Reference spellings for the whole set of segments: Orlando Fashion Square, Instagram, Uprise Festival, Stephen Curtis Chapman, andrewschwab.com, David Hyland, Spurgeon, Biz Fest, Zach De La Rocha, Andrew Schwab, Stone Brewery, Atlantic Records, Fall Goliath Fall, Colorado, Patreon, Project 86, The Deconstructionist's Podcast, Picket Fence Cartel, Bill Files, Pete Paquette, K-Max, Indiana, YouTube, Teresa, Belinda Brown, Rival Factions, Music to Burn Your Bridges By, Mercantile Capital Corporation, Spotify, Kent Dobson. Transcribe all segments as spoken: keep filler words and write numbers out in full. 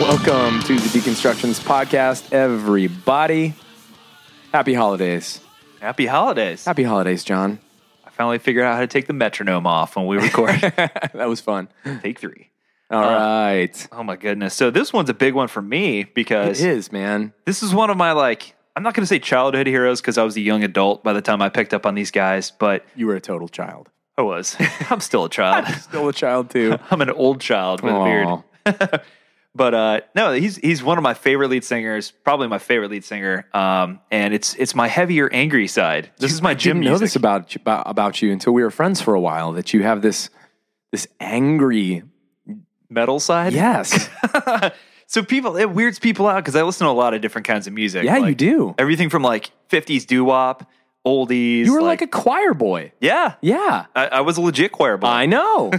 Welcome to The Deconstructionist Podcast, everybody. Happy holidays. Happy holidays. Happy holidays, John. I finally figured out how to take the metronome off when we record. That was fun. Take three. All uh, right. Oh, my goodness. So this one's a big one for me because... It is, man. This is one of my, like... I'm not going to say childhood heroes because I was a young adult by the time I picked up on these guys, but... You were a total child. I was. I'm still a child. I'm still a child, too. I'm an old child with Aww. a beard. But uh, no, he's he's one of my favorite lead singers, probably my favorite lead singer, um, and it's it's my heavier, angry side. This you, is my gym music. I didn't know this about, about, about you until we were friends for a while, that you have this this angry... Metal side? Yes. So people, it weirds people out because I listen to a lot of different kinds of music. Yeah, like, you do. Everything from like fifties doo-wop, oldies. You were like, like a choir boy. Yeah. Yeah. I, I was a legit choir boy. I know.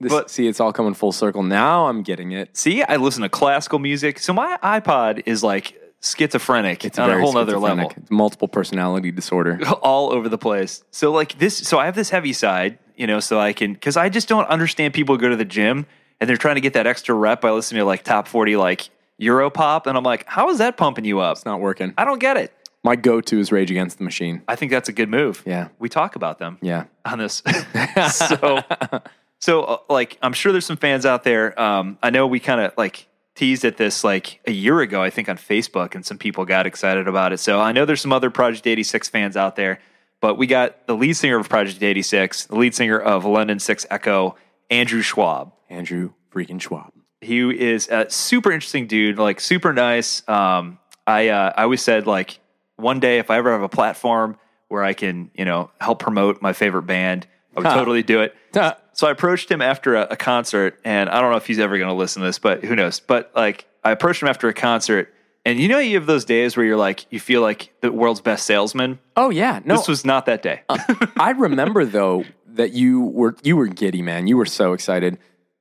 This, but, see, it's all coming full circle. Now I'm getting it. See, I listen to classical music. So my iPod is like schizophrenic. It's on a whole other level. It's multiple personality disorder. All over the place. So like this, so I have this heavy side, you know, so I can, because I just don't understand people who go to the gym and they're trying to get that extra rep by listening to like top forty, like Euro pop. And I'm like, how is that pumping you up? It's not working. I don't get it. My go-to is Rage Against the Machine. I think that's a good move. Yeah. We talk about them. Yeah. On this. so... So, uh, like, I'm sure there's some fans out there. Um, I know we kind of, like, teased at this, like, a year ago, I think, on Facebook, and some people got excited about it. So, I know there's some other Project eighty-six fans out there, but we got the lead singer of Project eighty-six, the lead singer of London six Echo, Andrew Schwab. Andrew freaking Schwab. He is a super interesting dude, like, super nice. Um, I, uh, I always said, like, one day, if I ever have a platform where I can, you know, help promote my favorite band, I would huh. totally do it. Huh. So I approached him after a, a concert, and I don't know if he's ever going to listen to this, but who knows. But, like, I approached him after a concert, and you know you have those days where you're, like, you feel like the world's best salesman? Oh, yeah. No, this was not that day. uh, I remember, though, that you were you were giddy, man. You were so excited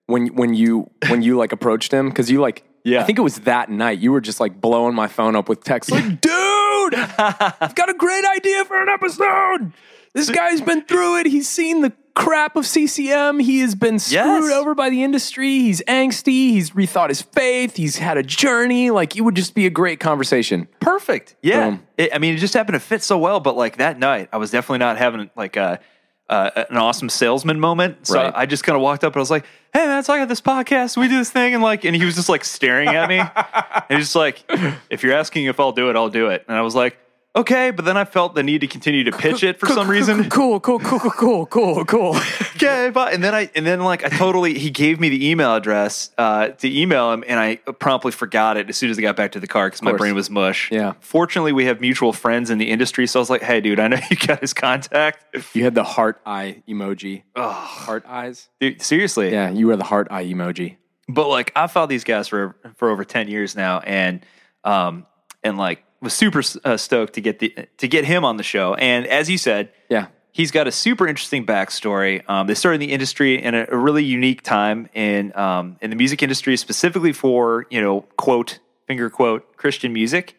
when when you, when you like, approached him, because you, like, yeah. I think it was that night. You were just, like, blowing my phone up with texts, like, dude, I've got a great idea for an episode. This guy's been through it. He's seen the crap of C C M. He has been screwed yes. over by the industry. He's angsty. He's rethought his faith. He's had a journey. Like, it would just be a great conversation. Perfect. Yeah. It, I mean, it just happened to fit so well. But, like, that night, I was definitely not having, like, a, uh, an awesome salesman moment. So right. I just kind of walked up and I was like, hey, man, so I got this podcast. We do this thing. And, like, and he was just, like, staring at me. And he's just like, if you're asking if I'll do it, I'll do it. And I was like, okay, but then I felt the need to continue to pitch it for cool, some cool, reason. Cool, cool, cool, cool, cool, cool. Okay, but and then I and then like I totally he gave me the email address uh, to email him, and I promptly forgot it as soon as I got back to the car because my brain was mush. Yeah. Fortunately, we have mutual friends in the industry, so I was like, "Hey, dude, I know you got his contact." You had the heart eye emoji. Oh, heart eyes, dude. Seriously? Yeah, you were the heart eye emoji. But like, I've followed these guys for for over ten years now, and um and like. was super uh, stoked to get the to get him on the show. And as you said, yeah, he's got a super interesting backstory. Um, they started in the industry in a, a really unique time in um, in the music industry, specifically for, you know, quote, finger quote, Christian music,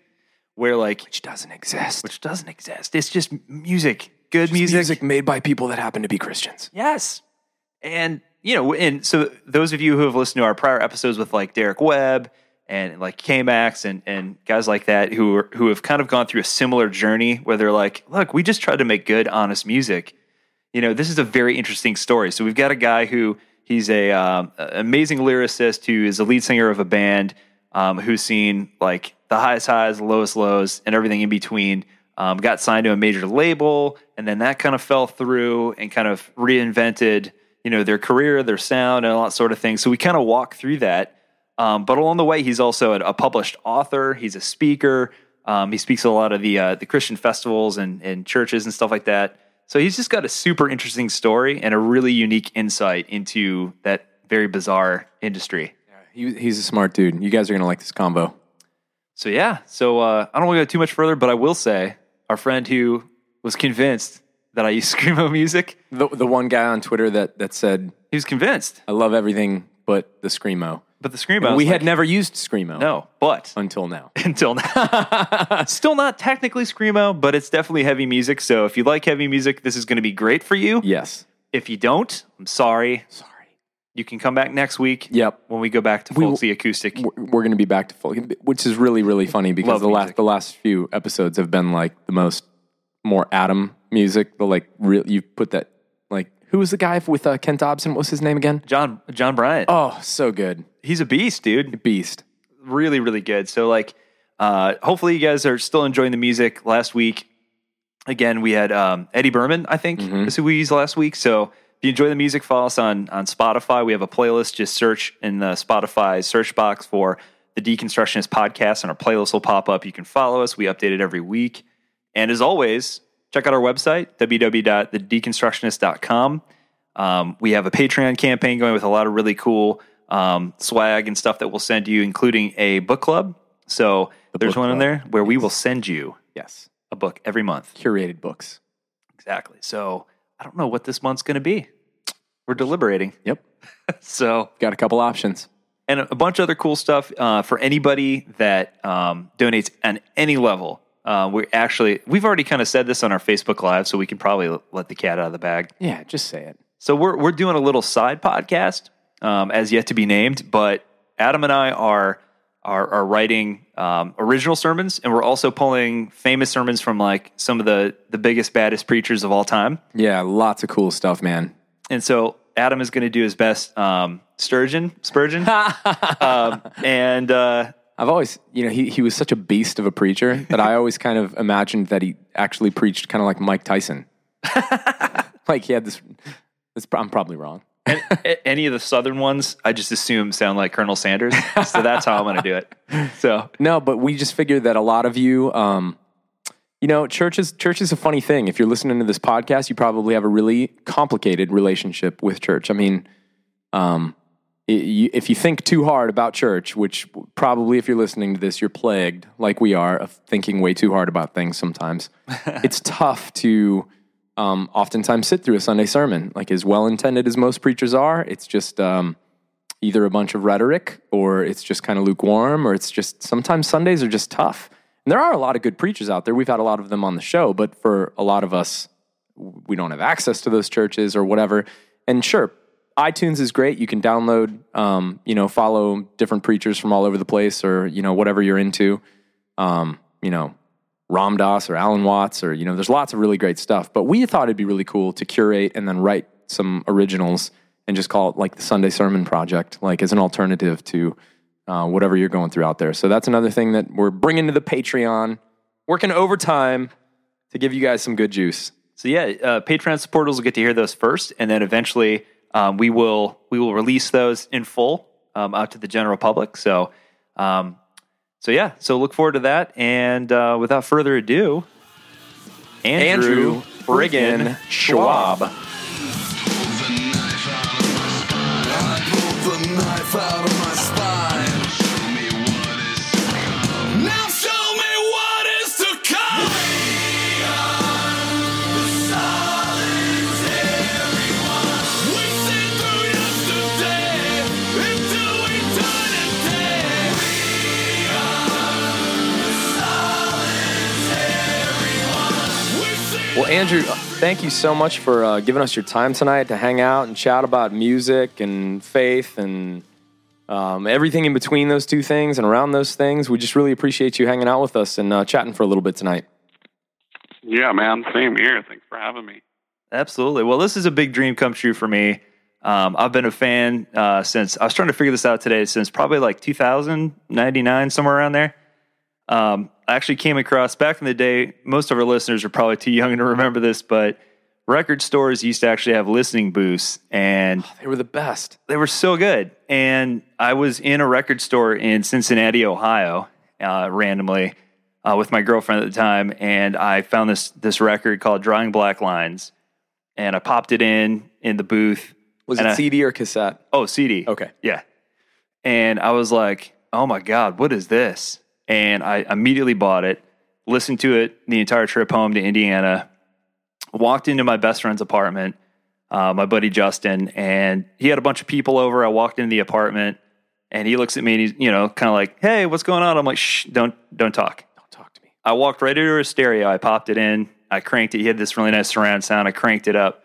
where like... Which doesn't exist. Which doesn't exist. It's just music. Good just music. music made by people that happen to be Christians. Yes. And, you know, and so those of you who have listened to our prior episodes with like Derek Webb, and like K-Max and, and guys like that who are, who have kind of gone through a similar journey where they're like, look, we just tried to make good, honest music. You know, this is a very interesting story. So we've got a guy who he's a um, amazing lyricist who is a lead singer of a band um, who's seen like the highest highs, lowest lows, and everything in between. Um, got signed to a major label, and then that kind of fell through and kind of reinvented, you know, their career, their sound, and all that sort of thing. So we kind of walk through that. Um, but along the way, he's also a, a published author. He's a speaker. Um, he speaks at a lot of the uh, the Christian festivals and, and churches and stuff like that. So he's just got a super interesting story and a really unique insight into that very bizarre industry. Yeah, he, he's a smart dude. You guys are going to like this combo. So yeah. So uh, I don't want to go too much further, but I will say our friend who was convinced that I use Screamo music. The, the one guy on Twitter that, that said... He was convinced. I love everything but the Screamo. But the Screamo... We like, had never used Screamo. No, but... Until now. Until now. Still not technically Screamo, but it's definitely heavy music. So if you like heavy music, this is going to be great for you. Yes. If you don't, I'm sorry. Sorry. You can come back next week. Yep. When we go back to Folksy we, Acoustic. We're going to be back to Folksy, which is really, really funny because Love the music. last the last few episodes have been like the most more Adam music. But like re- you put that... like Who was the guy with uh, Kent Dobson? What was his name again? John John Bryant. Oh, so good. He's a beast, dude. Beast. Really, really good. So, like, uh, hopefully you guys are still enjoying the music. Last week, again, we had um, Eddie Berman, I think, mm-hmm. is who we used last week. So, if you enjoy the music, follow us on, on Spotify. We have a playlist. Just search in the Spotify search box for The Deconstructionist Podcast, and our playlist will pop up. You can follow us. We update it every week. And as always, check out our website, w w w dot the deconstructionist dot com. Um, we have a Patreon campaign going with a lot of really cool Um, swag and stuff that we'll send you, including a book club. So the there's one club. in there where yes. we will send you yes. a book every month. Curated books. Exactly. So I don't know what this month's going to be. We're deliberating. Yep. So got a couple options. And a, a bunch of other cool stuff uh, for anybody that um, donates on any level. Uh, we actually, we've already kind of said this on our Facebook Live, so we can probably let the cat out of the bag. Yeah, just say it. So we're we're doing a little side podcast. Um, as yet to be named, but Adam and I are are, are writing um, original sermons, and we're also pulling famous sermons from like some of the the biggest, baddest preachers of all time. Yeah, lots of cool stuff, man. And so Adam is going to do his best, um, Sturgeon, Spurgeon, um, and uh, I've always, you know, he he was such a beast of a preacher that I always kind of imagined that he actually preached kind of like Mike Tyson. Like he had this. this I'm probably wrong. And any of the southern ones, I just assume sound like Colonel Sanders. So that's how I'm going to do it. So no, but we just figured that a lot of you, um, you know, church is church is a funny thing. If you're listening to this podcast, you probably have a really complicated relationship with church. I mean, um, it, you, if you think too hard about church, which probably if you're listening to this, you're plagued like we are of thinking way too hard about things sometimes. It's tough to. Um, oftentimes sit through a Sunday sermon, like as well-intended as most preachers are. It's just um, either a bunch of rhetoric or it's just kind of lukewarm or it's just sometimes Sundays are just tough. And there are a lot of good preachers out there. We've had a lot of them on the show, but for a lot of us, we don't have access to those churches or whatever. And sure, iTunes is great. You can download, um, you know, follow different preachers from all over the place or, you know, whatever you're into, um, you know, Ram Dass or Alan Watts or, you know, there's lots of really great stuff. But we thought it'd be really cool to curate and then write some originals and just call it like the Sunday Sermon Project, like as an alternative to uh, whatever you're going through out there. So that's another thing that we're bringing to the Patreon. working overtime to give you guys some good juice. So yeah, uh, Patreon supporters will get to hear those first, and then eventually um, we will we will release those in full um, out to the general public. So um, so yeah, so look forward to that. And uh, without further ado, Andrew, Andrew friggin' Schwab. Schwab. Out of my spine. Show me what is to come. Now show me what is to come. We are the solitary ones. We sit through yesterday into eternity. We are the solitary ones. We well, Andrew, thank you so much for uh, giving us your time tonight to hang out and chat about music and faith and Um, everything in between those two things and around those things. We just really appreciate you hanging out with us and uh, chatting for a little bit tonight. Yeah, man. Same here. Thanks for having me. Absolutely. Well, this is a big dream come true for me. Um, I've been a fan uh, since, I was trying to figure this out today, since probably like two thousand ninety-nine, somewhere around there. Um, I actually came across, back in the day, most of our listeners are probably too young to remember this, but record stores used to actually have listening booths, and oh, they were the best. They were so good. And I was in a record store in Cincinnati, Ohio, uh, randomly uh, with my girlfriend at the time, and I found this this record called Drawing Black Lines, and I popped it in in the booth. Was it I, C D or cassette? Oh, C D. Okay. Yeah. And I was like, oh my God, what is this? And I immediately bought it, listened to it the entire trip home to Indiana, walked into my best friend's apartment, Uh, my buddy Justin, and he had a bunch of people over. I walked into the apartment, and he looks at me, and he's, you know, kind of like, "Hey, what's going on?" I'm like, "Shh, don't, don't talk, don't talk to me." I walked right into his stereo. I popped it in. I cranked it. He had this really nice surround sound. I cranked it up,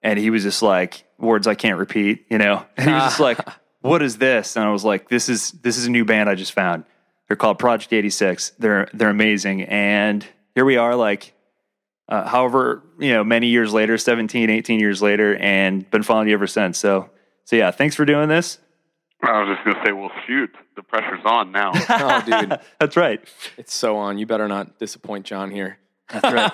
and he was just like, words I can't repeat, you know. And he was just like, "What is this?" And I was like, "This is this is a new band I just found. They're called Project eighty-six. They're they're amazing." And here we are, like. Uh, however, you know, many years later, seventeen, eighteen years later, and been following you ever since. So, so yeah, thanks for doing this. I was just going to say, well, shoot, the pressure's on now. Oh, dude. That's right. It's so on. You better not disappoint John here. That's right.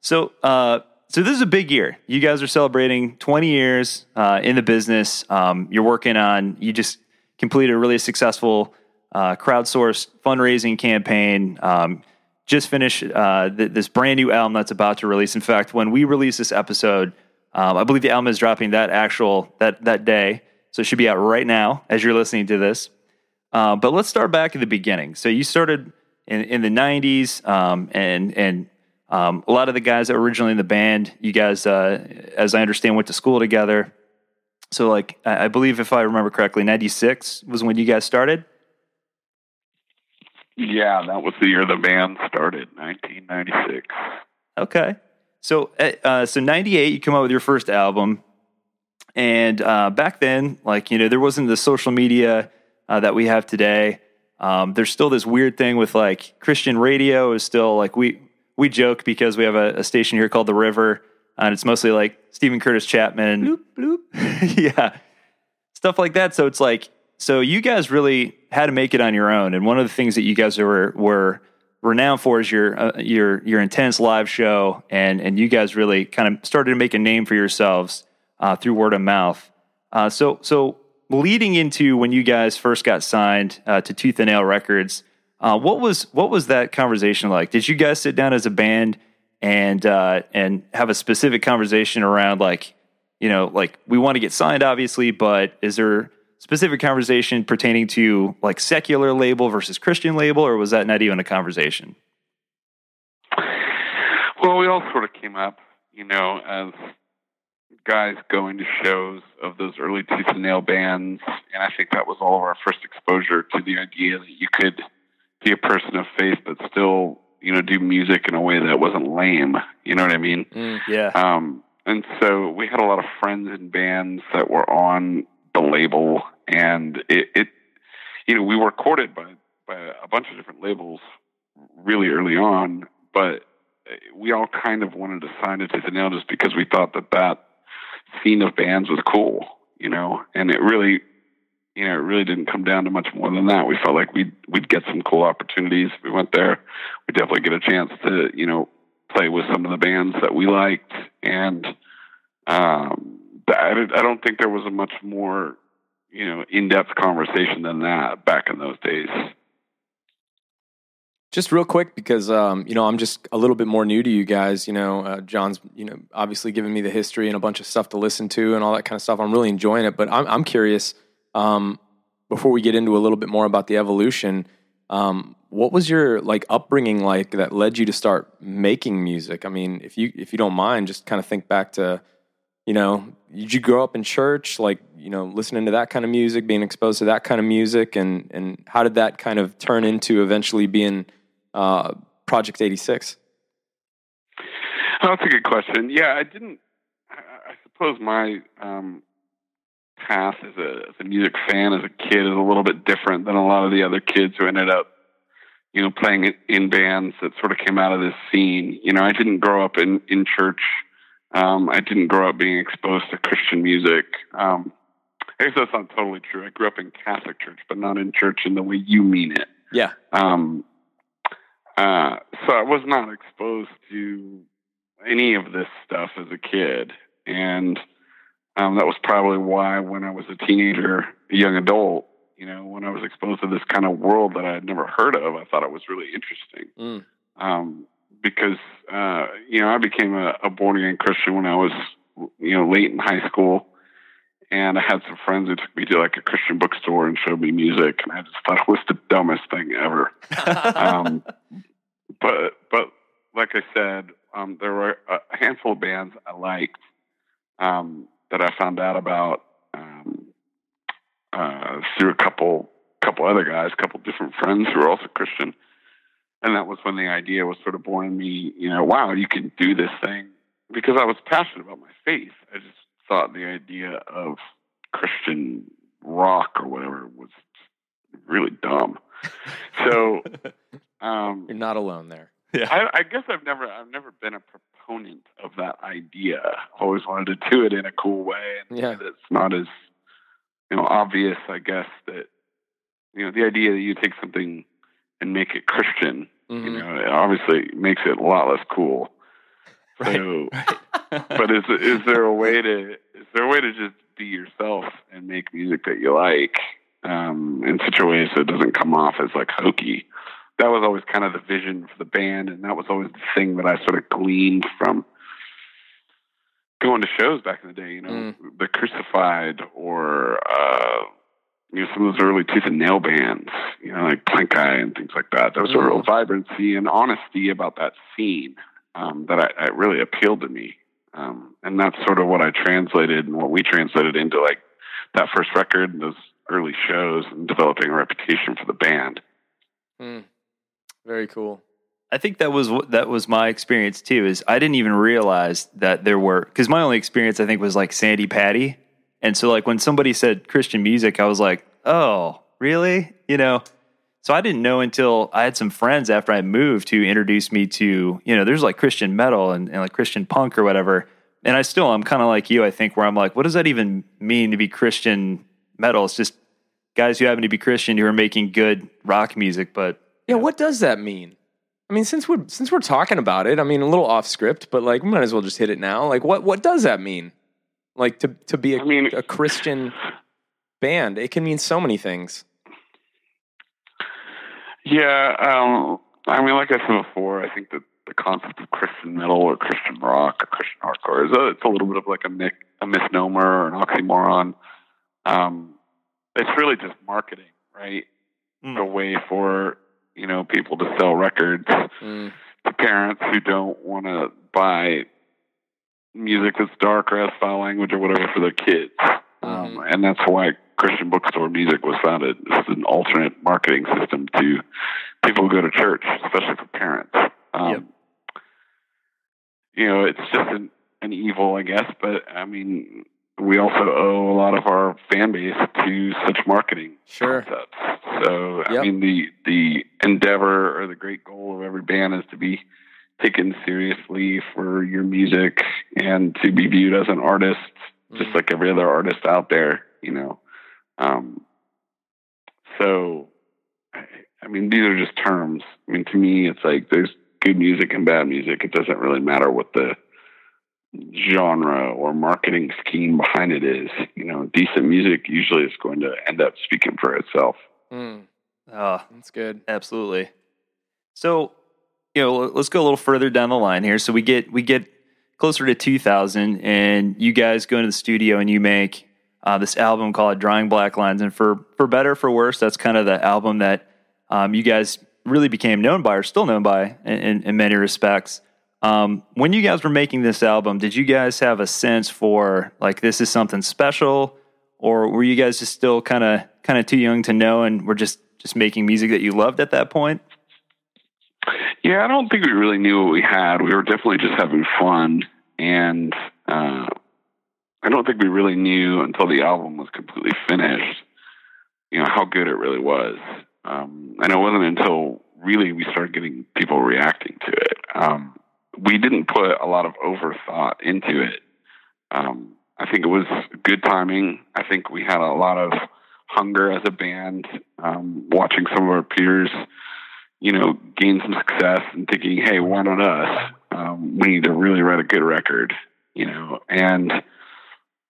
so, uh, so this is a big year. You guys are celebrating twenty years uh, in the business. Um, you're working on, you just completed a really successful uh, crowdsourced fundraising campaign. Um Just finished uh, th- this brand new album that's about to release. In fact, when we release this episode, um, I believe the album is dropping that actual that that day, so it should be out right now as you're listening to this. Uh, but let's start back at the beginning. So you started in, in the nineties, um, and and um, a lot of the guys that were originally in the band, you guys, uh, as I understand, went to school together. So, like, I, I believe if I remember correctly, ninety-six was when you guys started. Yeah, that was the year the band started, nineteen ninety-six. Okay. So uh, so ninety-eight, you come out with your first album. And uh, back then, like, you know, there wasn't the social media uh, that we have today. Um, there's still this weird thing with, like, Christian radio is still, like, we we joke because we have a, a station here called The River, and it's mostly, like, Stephen Curtis Chapman. Bloop, bloop. Yeah. Stuff like that. So it's like, so you guys really had to make it on your own, and one of the things that you guys were were renowned for is your uh, your your intense live show, and and you guys really kind of started to make a name for yourselves uh, through word of mouth. Uh, so so leading into when you guys first got signed uh, to Tooth and Nail Records, uh, what was what was that conversation like? Did you guys sit down as a band and uh, and have a specific conversation around, like, you know, like, we want to get signed, obviously, but is there specific conversation pertaining to, like, secular label versus Christian label, or was that not even a conversation? Well, we all sort of came up, you know, as guys going to shows of those early Tooth and Nail bands, and I think that was all of our first exposure to the idea that you could be a person of faith but still, you know, do music in a way that wasn't lame. You know what I mean? Mm, yeah. Um, and so we had a lot of friends in bands that were on the label, and it, it, you know, we were courted by, by a bunch of different labels really early on, but we all kind of wanted to sign it to the Nail just because we thought that that scene of bands was cool, you know, and it really, you know, it really didn't come down to much more than that. We felt like we'd, we'd get some cool opportunities. We went there. We definitely get a chance to, you know, play with some of the bands that we liked. And um, I, I don't think there was a much more, you know, in-depth conversation than that back in those days. Just real quick, because, um, you know, I'm just a little bit more new to you guys. You know, uh, John's, you know, obviously giving me the history and a bunch of stuff to listen to and all that kind of stuff. I'm really enjoying it, but I'm, I'm curious, um, before we get into a little bit more about the evolution, um, what was your, like, upbringing like that led you to start making music? I mean, if you, if you don't mind, just kind of think back to, you know, did you grow up in church, like, you know, listening to that kind of music, being exposed to that kind of music, and, and how did that kind of turn into eventually being Uh, Project eighty-six? Oh, that's a good question. Yeah, I didn't, I, I suppose my um, path as a, as a music fan as a kid is a little bit different than a lot of the other kids who ended up, you know, playing in bands that sort of came out of this scene. You know, I didn't grow up in, in church. Um, I didn't grow up being exposed to Christian music. Um, I guess that's not totally true. I grew up in Catholic church, but not in church in the way you mean it. Yeah. Um, Uh, so I was not exposed to any of this stuff as a kid. And um, that was probably why when I was a teenager, a young adult, you know, when I was exposed to this kind of world that I had never heard of, I thought it was really interesting. Mm. Um, because, uh, you know, I became a, a born-again Christian when I was, you know, late in high school. And I had some friends who took me to like a Christian bookstore and showed me music, and I just thought it was the dumbest thing ever. um, but but like I said, um, there were a handful of bands I liked um, that I found out about um, uh, through a couple couple other guys, a couple different friends who were also Christian, and that was when the idea was sort of born in me. You know, wow, you can do this thing, because I was passionate about my faith. I just thought the idea of Christian rock or whatever was really dumb. So um, you're not alone there. Yeah, I, I guess I've never, I've never been a proponent of that idea. I always wanted to do it in a cool way, and yeah, it's not as, you know, obvious. I guess that, you know, the idea that you take something and make it Christian, mm-hmm. you know, it obviously makes it a lot less cool. Right, so, right. But is is there a way to is there a way to just be yourself and make music that you like um, in such a way so it doesn't come off as like hokey? That was always kind of the vision for the band, and that was always the thing that I sort of gleaned from going to shows back in the day. You know, mm. The Crucified or uh, you know, some of those early Tooth and Nail bands, you know, like Plank Eye and things like that. There was mm. a real vibrancy and honesty about that scene um, that I, I really appealed to me. Um, and that's sort of what I translated and what we translated into like that first record and those early shows and developing a reputation for the band. Mm. Very cool. I think that was, that was my experience too, is I didn't even realize that there were, cause my only experience I think was like Sandy Patty. And so like when somebody said Christian music, I was like, oh, really? You know? So I didn't know until I had some friends after I moved who introduced me to, you know, there's like Christian metal and, and like Christian punk or whatever. And I still, I'm kind of like you, I think, where I'm like, what does that even mean to be Christian metal? It's just guys who happen to be Christian who are making good rock music, but. Yeah, know. What does that mean? I mean, since we're, since we're talking about it, I mean, a little off script, but like we might as well just hit it now. Like what, what does that mean? Like to, to be a, I mean, a Christian band, it can mean so many things. Yeah, um, I mean, like I said before, I think that the concept of Christian metal or Christian rock or Christian hardcore is a, it's a little bit of like a, mic, a misnomer or an oxymoron. Um, it's really just marketing, right? Mm. A way for, you know, people to sell records mm. to parents who don't want to buy music that's dark or has foul language or whatever for their kids. Um, and that's why Christian bookstore music was founded. It's an alternate marketing system to people who go to church, especially for parents. Um, yep. You know, it's just an, an evil, I guess. But, I mean, we also owe a lot of our fan base to such marketing sure. concepts. So, yep. I mean, the, the endeavor or the great goal of every band is to be taken seriously for your music and to be viewed as an artist, just like every other artist out there, you know. Um, So, I mean, these are just terms. I mean, to me, it's like there's good music and bad music. It doesn't really matter what the genre or marketing scheme behind it is. You know, decent music usually is going to end up speaking for itself. Mm. Oh, that's good. Absolutely. So, you know, let's go a little further down the line here. So we get we get closer to two thousand, and you guys go into the studio and you make uh, this album called Drawing Black Lines. And for for better or for worse, that's kind of the album that um, you guys really became known by, or still known by, in, in many respects. Um, when you guys were making this album, did you guys have a sense for like this is something special, or were you guys just still kind of kind of too young to know and were just just making music that you loved at that point? Yeah, I don't think we really knew what we had. We were definitely just having fun, and uh, I don't think we really knew until the album was completely finished, you know, how good it really was. Um, and it wasn't until really we started getting people reacting to it. Um, we didn't put a lot of overthought into it. Um, I think it was good timing. I think we had a lot of hunger as a band, um, watching some of our peers, you know, gain some success and thinking, hey, why not us? Um, we need to really write a good record, you know? And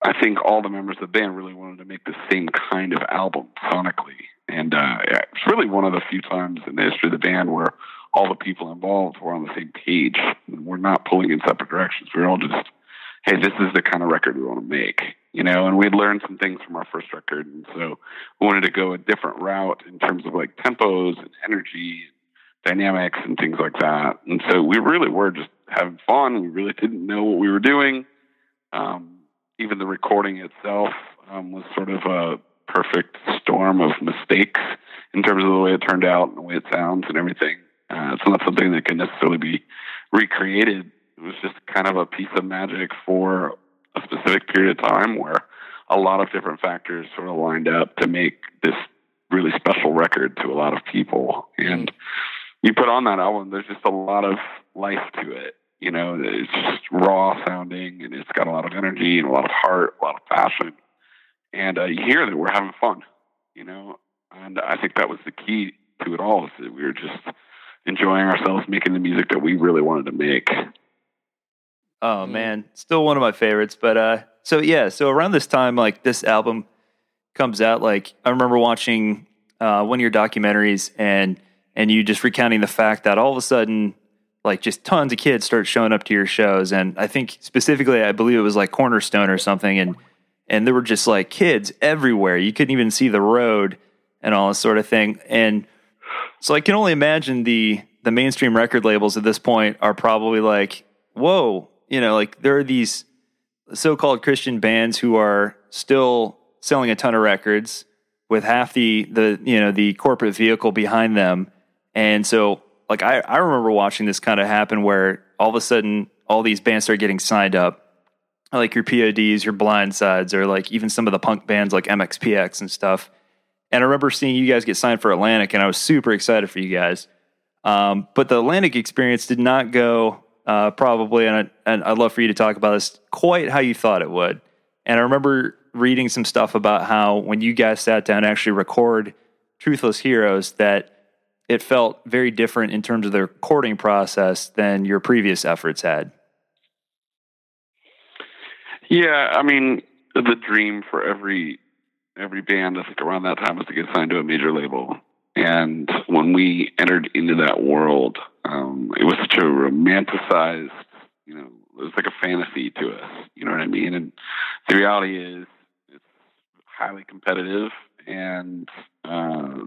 I think all the members of the band really wanted to make the same kind of album sonically. And uh, it's really one of the few times in the history of the band where all the people involved were on the same page. We're not pulling in separate directions. We're all just, hey, this is the kind of record we want to make, you know? And we'd learned some things from our first record. And so we wanted to go a different route in terms of like tempos and energy, dynamics and things like that. And so we really were just having fun. We really didn't know what we were doing. Um, even the recording itself um, was sort of a perfect storm of mistakes in terms of the way it turned out and the way it sounds and everything. Uh, it's not something that can necessarily be recreated. It was just kind of a piece of magic for a specific period of time where a lot of different factors sort of lined up to make this really special record to a lot of people. And you put on that album, there's just a lot of life to it. You know, it's just raw sounding, and it's got a lot of energy and a lot of heart, a lot of passion. And uh, you hear that we're having fun, you know? And I think that was the key to it all, is that we were just enjoying ourselves making the music that we really wanted to make. Oh, man. Still one of my favorites. But uh, so, yeah, so around this time, like, this album comes out. Like, I remember watching uh, one of your documentaries, and and you just recounting the fact that all of a sudden, like, just tons of kids start showing up to your shows. And I think specifically, I believe it was like Cornerstone or something. And, and there were just like kids everywhere. You couldn't even see the road and all this sort of thing. And so I can only imagine the, the mainstream record labels at this point are probably like, whoa, you know, like there are these so-called Christian bands who are still selling a ton of records with half the, the, you know, the corporate vehicle behind them. And so, like, I, I remember watching this kind of happen where all of a sudden all these bands start getting signed up. Like your P O Ds, your Blindsides, or like even some of the punk bands like M X P X and stuff. And I remember seeing you guys get signed for Atlantic, and I was super excited for you guys. Um, but the Atlantic experience did not go uh, probably, and, I, and I'd love for you to talk about this, quite how you thought it would. And I remember reading some stuff about how when you guys sat down to actually record Truthless Heroes, that it felt very different in terms of the recording process than your previous efforts had. Yeah, I mean, the dream for every every band, I think, around that time was to get signed to a major label. And when we entered into that world, um, it was such a romanticized, you know, it was like a fantasy to us. You know what I mean? And the reality is it's highly competitive, and uh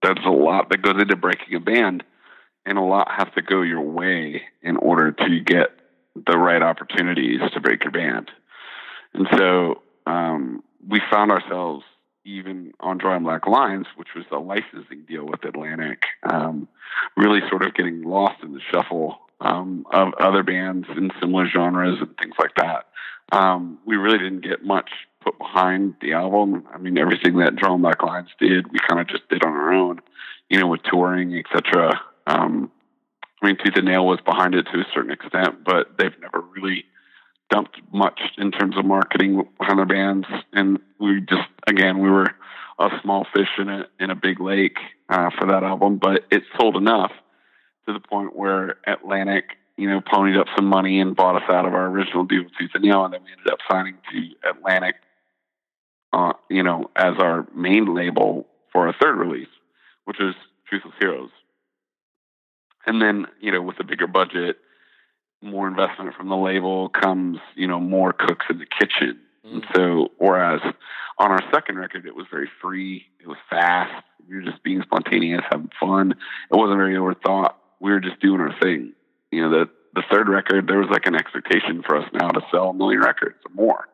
there's a lot that goes into breaking a band, and a lot has to go your way in order to get the right opportunities to break your band. And so um, we found ourselves even on Drawing Black Lines, which was a licensing deal with Atlantic, um, really sort of getting lost in the shuffle um, of other bands in similar genres and things like that. Um, we really didn't get much put behind the album. I mean, everything that Drawing Black Lines did, we kind of just did on our own, you know, with touring, et cetera. Um, I mean, Tooth and Nail was behind it to a certain extent, but they've never really dumped much in terms of marketing behind their bands. And we just, again, we were a small fish in a, in a big lake uh, for that album, but it sold enough to the point where Atlantic, you know, ponied up some money and bought us out of our original deal with Tooth and Nail, and then we ended up signing to Atlantic, uh, you know, as our main label for our third release, which is Truthless Heroes. And then, you know, with a bigger budget, more investment from the label comes, you know, more cooks in the kitchen. Mm. And so, whereas on our second record, it was very free. It was fast. We were just being spontaneous, having fun. It wasn't very overthought. We were just doing our thing. You know, the, the third record, there was like an expectation for us now to sell a million records or more.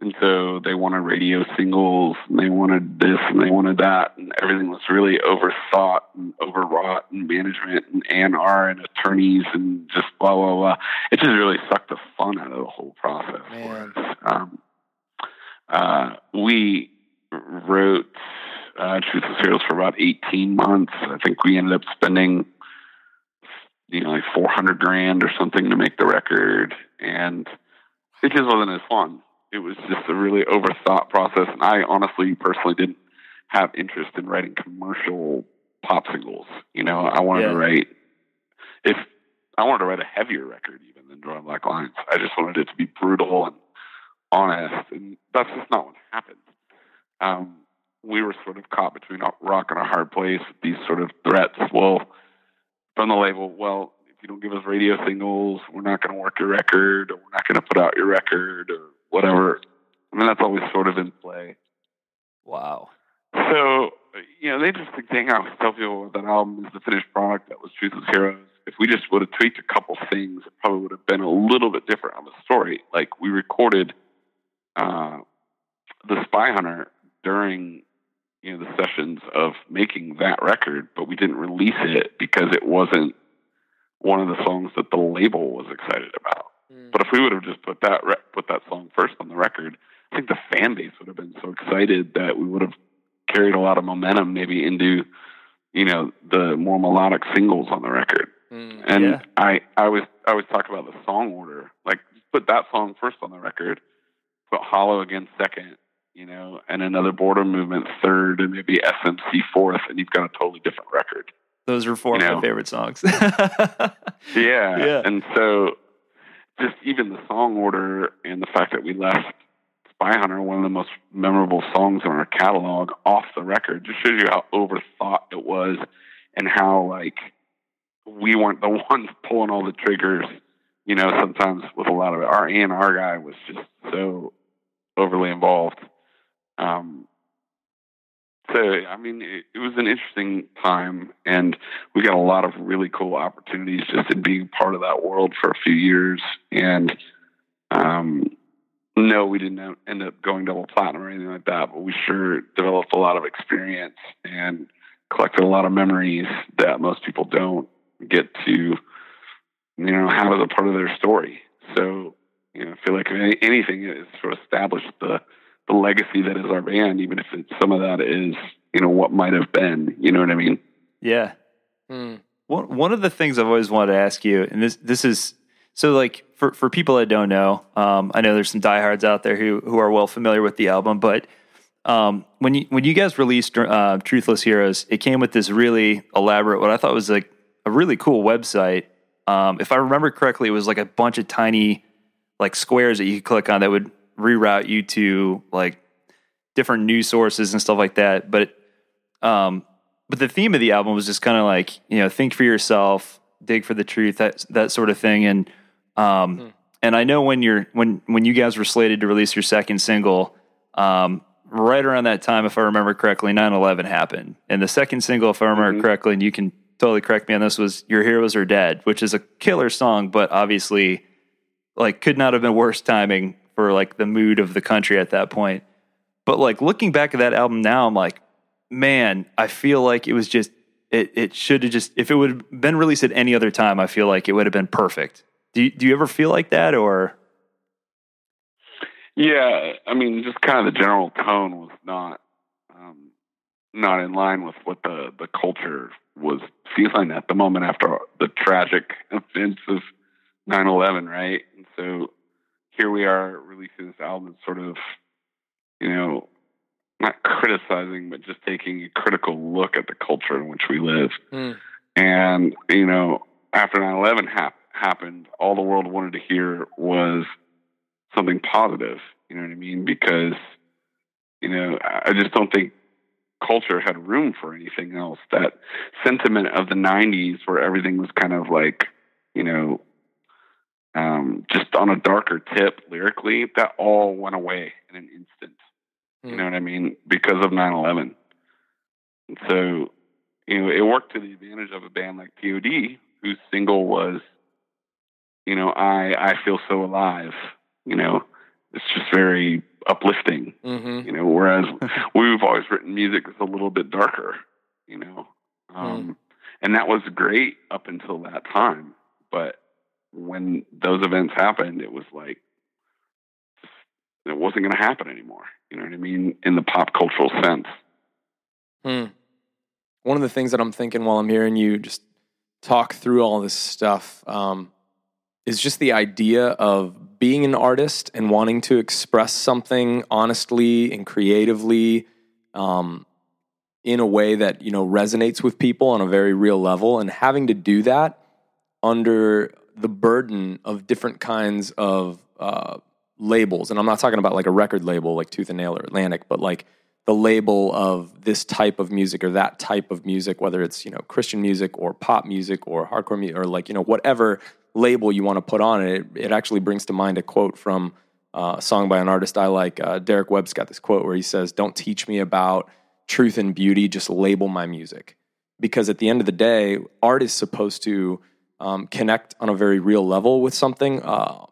And so they wanted radio singles, and they wanted this, and they wanted that, and everything was really overthought and overwrought, and management and A and R and attorneys and just blah, blah, blah. It just really sucked the fun out of the whole process. Man. For us. Um, uh, we wrote uh, Truthless Heroes for about eighteen months. I think we ended up spending, you know, like four hundred grand or something to make the record, and it just wasn't as fun. It was just a really overthought process, and I honestly, personally, didn't have interest in writing commercial pop singles. You know, I wanted yeah. to write if I wanted to write a heavier record even than Drawing Black Lines. I just wanted it to be brutal and honest, and that's just not what happened. Um, we were sort of caught between a rock and a hard place with these sort of threats. Well, from the label, well, if you don't give us radio singles, we're not going to work your record, or we're not going to put out your record, or whatever. I mean, that's always sort of in play. Wow. So, you know, the interesting thing I always tell people about that album is the finished product that was Truthless Heroes. If we just would have tweaked a couple things, it probably would have been a little bit different on the story. Like, we recorded uh, The Spy Hunter during, you know, the sessions of making that record, but we didn't release it because it wasn't one of the songs that the label was excited about. But if we would have just put that re- put that song first on the record, I think the fan base would have been so excited that we would have carried a lot of momentum maybe into, you know, the more melodic singles on the record. Mm, and yeah. I, I always I always talk about the song order. Like, put that song first on the record, put Hollow Again second, you know, and Another Border Movement third, and maybe S M C fourth, and you've got a totally different record. Those were four you of know? my favorite songs. yeah. yeah. And so just even the song order and the fact that we left Spy Hunter, one of the most memorable songs in our catalog, off the record, just shows you how overthought it was and how, like, we weren't the ones pulling all the triggers, you know, sometimes with a lot of it. Our A and R guy was just so overly involved. Um, so, I mean, it, it was an interesting time, and we got a lot of really cool opportunities just in being part of that world for a few years. And um, no, we didn't end up going double platinum or anything like that, but we sure developed a lot of experience and collected a lot of memories that most people don't get to, you know, have as a part of their story. So, you know, I feel like anything is sort of established the the legacy that is our band, even if it's, some of that is, you know, what might have been, you know what I mean? Yeah. Mm. One, one of the things I've always wanted to ask you, and this this is, so like, for, for people that don't know, um, I know there's some diehards out there who who are well familiar with the album, but um, when you when you guys released uh, Truthless Heroes, it came with this really elaborate, what I thought was like a really cool website. Um, if I remember correctly, it was like a bunch of tiny like squares that you could click on that would reroute you to like different news sources and stuff like that. But, um, but the theme of the album was just kind of like, you know, think for yourself, dig for the truth, that, that sort of thing. And, um, mm. and I know when you're, when, when you guys were slated to release your second single, um, right around that time, if I remember correctly, nine eleven happened. And the second single, if I remember mm-hmm. correctly, and you can totally correct me on this, was Your Heroes Are Dead, which is a killer song, but obviously like could not have been worse timing for like the mood of the country at that point. But like looking back at that album now, I'm like, man, I feel like it was just, it it should have just, if it would have been released at any other time, I feel like it would have been perfect. Do you, do you ever feel like that or? Yeah. I mean, just kind of the general tone was not, um, not in line with what the, the culture was feeling at the moment after the tragic events of nine eleven. Right. And so, here we are releasing this album, sort of, you know, not criticizing, but just taking a critical look at the culture in which we live. Mm. And, you know, after nine eleven hap- happened, all the world wanted to hear was something positive. You know what I mean? Because, you know, I just don't think culture had room for anything else. That sentiment of the nineties where everything was kind of like, you know, um, just on a darker tip lyrically, that all went away in an instant. Mm. You know what I mean? Because of nine eleven. And so, you know, it worked to the advantage of a band like P O D, whose single was, you know, I, I feel so alive. You know, it's just very uplifting. Mm-hmm. You know, whereas we've always written music that's a little bit darker, you know. Um, mm. And that was great up until that time. But when those events happened, it was like, it wasn't going to happen anymore. You know what I mean? In the pop cultural sense. Mm. One of the things that I'm thinking while I'm hearing you just talk through all this stuff um, is just the idea of being an artist and wanting to express something honestly and creatively um, in a way that, you know, resonates with people on a very real level, and having to do that under the burden of different kinds of uh, labels. And I'm not talking about like a record label like Tooth and Nail or Atlantic, but like the label of this type of music or that type of music, whether it's, you know, Christian music or pop music or hardcore music or like, you know, whatever label you want to put on it. It, it actually brings to mind a quote from uh, a song by an artist I like. Uh, Derek Webb's got this quote where he says, "Don't teach me about truth and beauty, just label my music." Because at the end of the day, art is supposed to um, connect on a very real level with something, uh,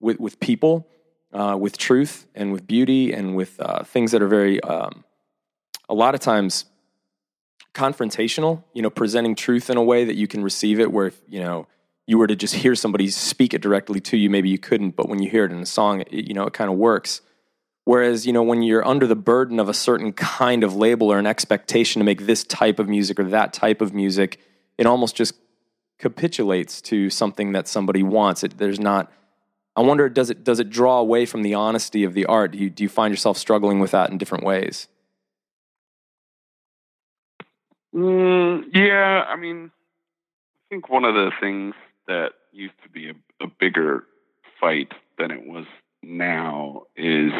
with, with people. Uh, with truth and with beauty and with uh, things that are very, um, a lot of times, confrontational, you know, presenting truth in a way that you can receive it, where if, you know, you were to just hear somebody speak it directly to you, maybe you couldn't, but when you hear it in a song, it, you know, it kind of works. Whereas, you know, when you're under the burden of a certain kind of label or an expectation to make this type of music or that type of music, it almost just capitulates to something that somebody wants. It, there's not... I wonder, does it does it draw away from the honesty of the art? Do you, do you find yourself struggling with that in different ways? Mm, yeah, I mean, I think one of the things that used to be a, a bigger fight than it was now is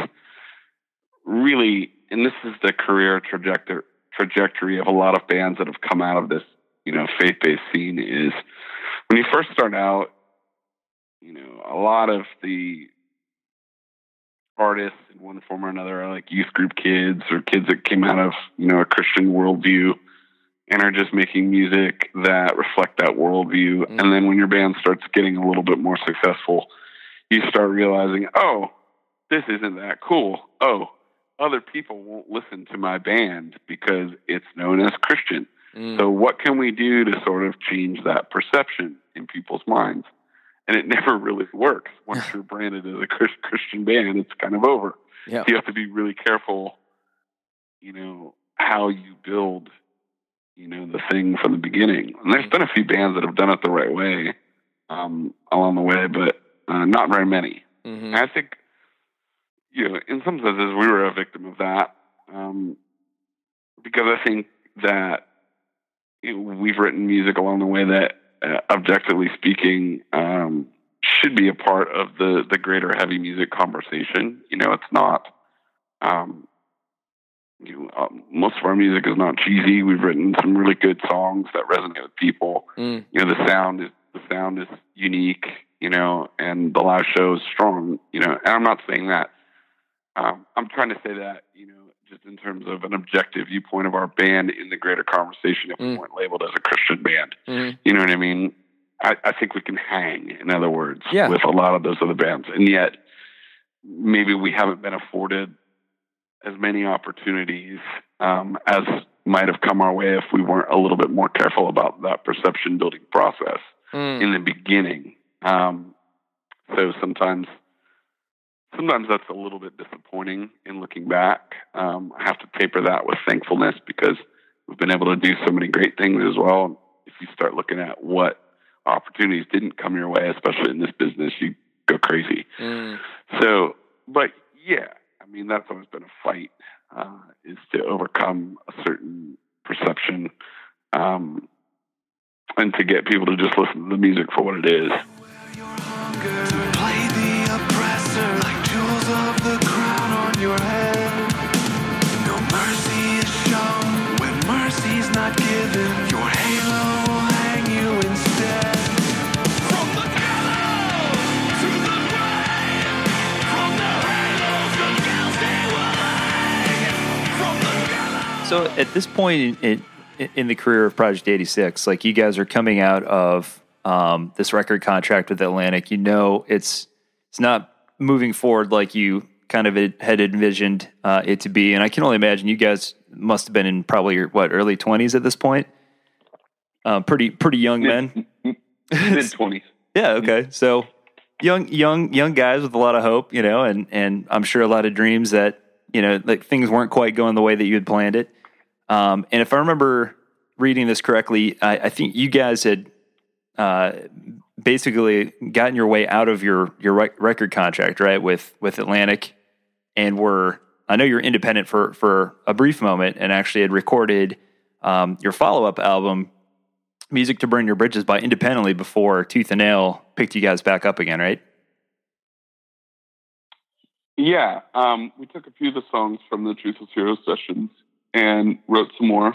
really, and this is the career trajectory trajectory of a lot of bands that have come out of this, you know, faith-based scene, is when you first start out, you know, a lot of the artists in one form or another are like youth group kids or kids that came out of, you know, a Christian worldview and are just making music that reflect that worldview. Mm-hmm. And then when your band starts getting a little bit more successful, you start realizing, oh, this isn't that cool. Oh, other people won't listen to my band because it's known as Christian. Mm-hmm. So what can we do to sort of change that perception in people's minds? And it never really works. Once you're branded as a Christian band, it's kind of over. Yep. So you have to be really careful, you know, how you build, you know, the thing from the beginning. And there's been a few bands that have done it the right way um, along the way, but uh, not very many. Mm-hmm. And I think, you know, in some senses, we were a victim of that um, because I think that, you know, we've written music along the way that, Uh, objectively speaking, um, should be a part of the, the greater heavy music conversation. You know, it's not, um, you know, uh, most of our music is not cheesy. We've written some really good songs that resonate with people. Mm. You know, the sound is, the sound is unique, you know, and the live show is strong, you know, and I'm not saying that. Um, I'm trying to say that, you know, just in terms of an objective viewpoint of our band in the greater conversation, if we mm. weren't labeled as a Christian band, mm. you know what I mean? I, I think we can hang, in other words, yeah. with a lot of those other bands. And yet maybe we haven't been afforded as many opportunities um, as might have come our way if we weren't a little bit more careful about that perception building process mm. in the beginning. Um, so sometimes, Sometimes that's a little bit disappointing in looking back. Um, I have to taper that with thankfulness because we've been able to do so many great things as well. If you start looking at what opportunities didn't come your way, especially in this business, you go crazy. Mm. So, but yeah, I mean, that's always been a fight. uh, is to overcome a certain perception um, and to get people to just listen to the music for what it is. So at this point in, in, in the career of Project eighty-six, like, you guys are coming out of um, this record contract with Atlantic. You know it's it's not moving forward like you kind of had envisioned uh, it to be. And I can only imagine you guys must have been in probably your, what, early twenties at this point? Uh, pretty pretty young men. mid-twenties. Yeah, okay. So young young young guys with a lot of hope, you know, and, and I'm sure a lot of dreams that, you know, like, things weren't quite going the way that you had planned it. Um, and if I remember reading this correctly, I, I think you guys had uh, basically gotten your way out of your your rec- record contract, right, with with Atlantic, and were, I know you were independent for, for a brief moment, and actually had recorded um, your follow-up album, Music to Burn Your Bridges By, independently before Tooth and Nail picked you guys back up again, right? Yeah. Um, we took a few of the songs from the Truthless Heroes sessions and wrote some more,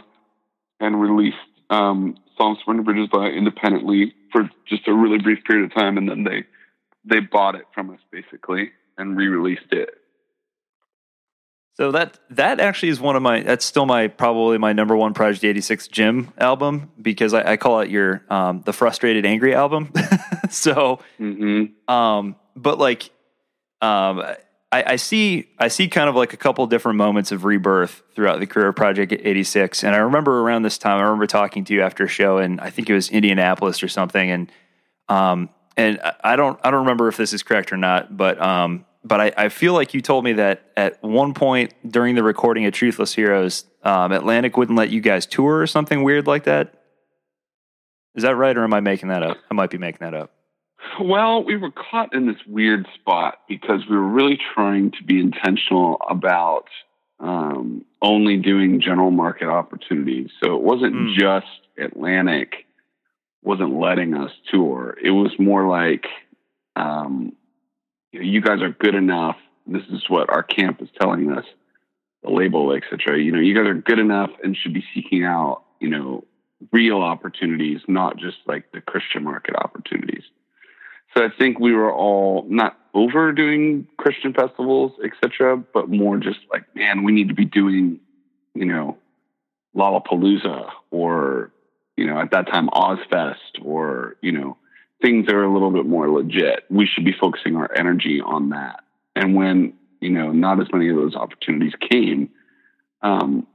and released um, Songs for Burning Bridges By independently for just a really brief period of time, and then they they bought it from us, basically, and re-released it. So that that actually is one of my, that's still my, probably my number one Project eighty-six Jim album, because I, I call it your, um, the Frustrated Angry album. So, mm-hmm. um, but like, um, I, I see I see kind of like a couple different moments of rebirth throughout the career of Project eighty-six. And I remember around this time, I remember talking to you after a show, and I think it was Indianapolis or something. And um, and I don't I don't remember if this is correct or not, but um, but I, I feel like you told me that at one point during the recording of Truthless Heroes, um, Atlantic wouldn't let you guys tour or something weird like that. Is that right, or am I making that up? I might be making that up. Well, we were caught in this weird spot because we were really trying to be intentional about um, only doing general market opportunities. So it wasn't mm. just Atlantic wasn't letting us tour. It was more like, um, you know, you guys are good enough. This is what our camp is telling us, the label, et cetera. You know, you guys are good enough and should be seeking out, you know, real opportunities, not just like the Christian market opportunities. So I think we were all not overdoing Christian festivals, et cetera, but more just like, man, we need to be doing, you know, Lollapalooza, or, you know, at that time, Ozfest, or, you know, things that are a little bit more legit. We should be focusing our energy on that. And when, you know, not as many of those opportunities came, um,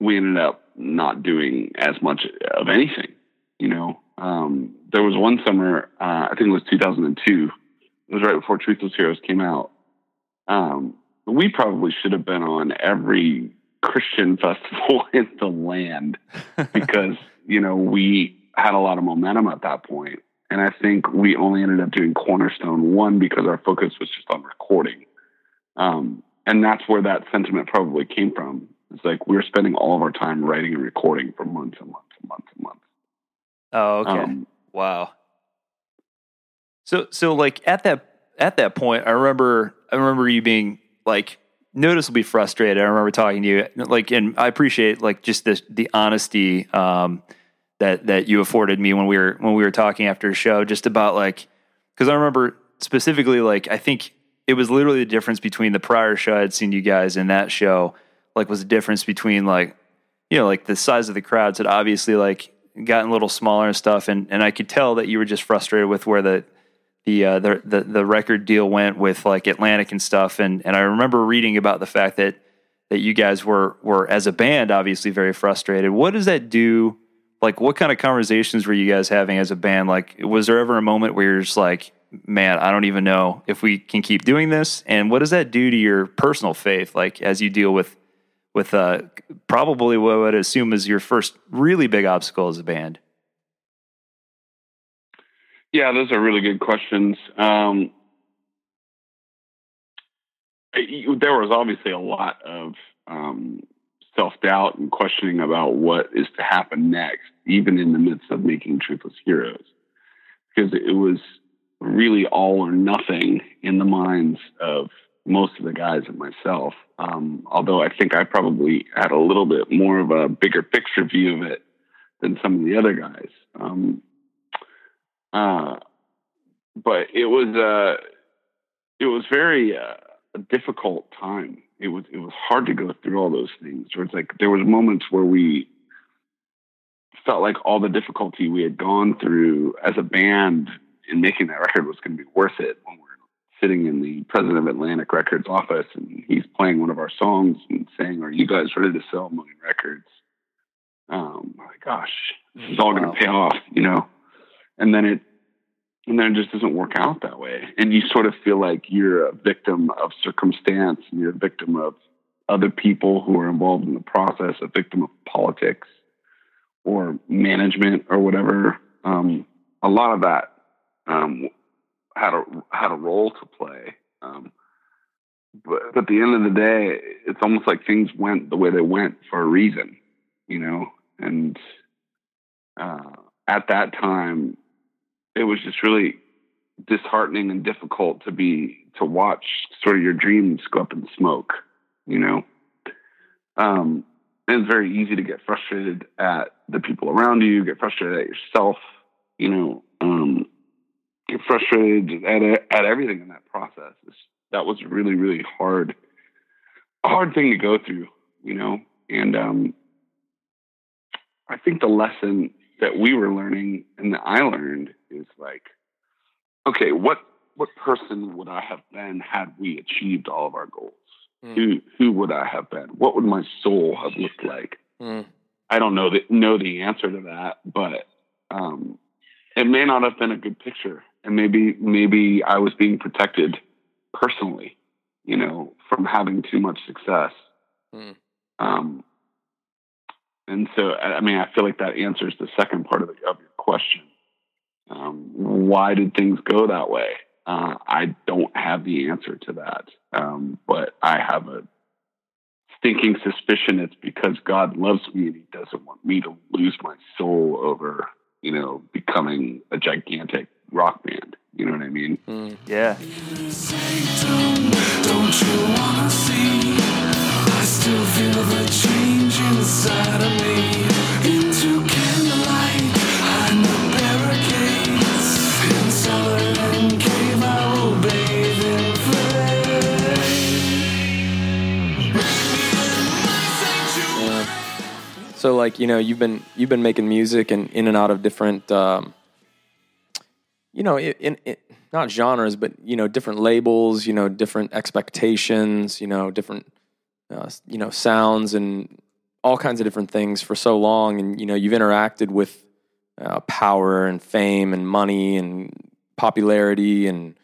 we ended up not doing as much of anything, you know. Um, there was one summer, uh, I think it was two thousand two. It was right before Truthless Heroes came out. Um, we probably should have been on every Christian festival in the land because, you know, we had a lot of momentum at that point. And I think we only ended up doing Cornerstone one because our focus was just on recording. Um, and that's where that sentiment probably came from. It's like, we were spending all of our time writing and recording for months and months and months and months. Oh, okay. Um, wow. So, so like at that at that point, I remember I remember you being like noticeably frustrated. I remember talking to you, like, and I appreciate like just the the honesty um, that that you afforded me when we were when we were talking after a show, just about like, because I remember specifically, like, I think it was literally the difference between the prior show I'd seen you guys and that show, like, was the difference between, like, you know, like the size of the crowds had obviously like gotten a little smaller and stuff, and, and I could tell that you were just frustrated with where the the, uh, the the the record deal went with like Atlantic and stuff, and and I remember reading about the fact that that you guys were were as a band obviously very frustrated. What does that do? Like, what kind of conversations were you guys having as a band? Like, was there ever a moment where you're just like, man, I don't even know if we can keep doing this? And what does that do to your personal faith, like, as you deal with with uh, probably what I would assume is your first really big obstacle as a band? Yeah, those are really good questions. Um, there was obviously a lot of um, self-doubt and questioning about what is to happen next, even in the midst of making Truthless Heroes, because it was really all or nothing in the minds of most of the guys and myself. Um, although I think I probably had a little bit more of a bigger picture view of it than some of the other guys. Um, uh, but it was uh, it was very uh, a difficult time. It was it was hard to go through all those things. Where it's like there was moments where we felt like all the difficulty we had gone through as a band in making that record was going to be worth it when we're sitting in the president of Atlantic Records office and he's playing one of our songs and saying, "Are you guys ready to sell a million records?" Um, my gosh, this is all going to pay off, you know? And then it, and then it just doesn't work out that way. And you sort of feel like you're a victim of circumstance and you're a victim of other people who are involved in the process, a victim of politics or management or whatever. Um, a lot of that, um, had a, had a role to play. Um, but, but at the end of the day, it's almost like things went the way they went for a reason, you know? And, uh, at that time it was just really disheartening and difficult to be, to watch sort of your dreams go up in smoke, you know? Um, it's very easy to get frustrated at the people around you, get frustrated at yourself, you know, um, get frustrated at at everything in that process. That was really, really hard, hard thing to go through, you know? And um, I think the lesson that we were learning and that I learned is like, okay, what, what person would I have been had we achieved all of our goals? Mm. Who, who would I have been? What would my soul have looked like? Mm. I don't know the, know the answer to that, but um, it may not have been a good picture. And maybe, maybe I was being protected personally, you know, from having too much success. Mm. Um, and so, I mean, I feel like that answers the second part of, the, of your question. Um, why did things go that way? Uh, I don't have the answer to that. Um, but I have a stinking suspicion it's because God loves me and he doesn't want me to lose my soul over, you know, becoming a gigantic rock band. You know what I mean? Mm, yeah. Don't you wanna see? I still feel the change inside of me. Into candlelight, I'm the barricades. In Sutherland cave, I will bathe in flame. So, like, you know, you've been you've been making music and in and out of different. Um, You know, in, in not genres, but, you know, different labels, you know, different expectations, you know, different, uh, you know, sounds and all kinds of different things for so long. And, you know, you've interacted with uh, power and fame and money and popularity and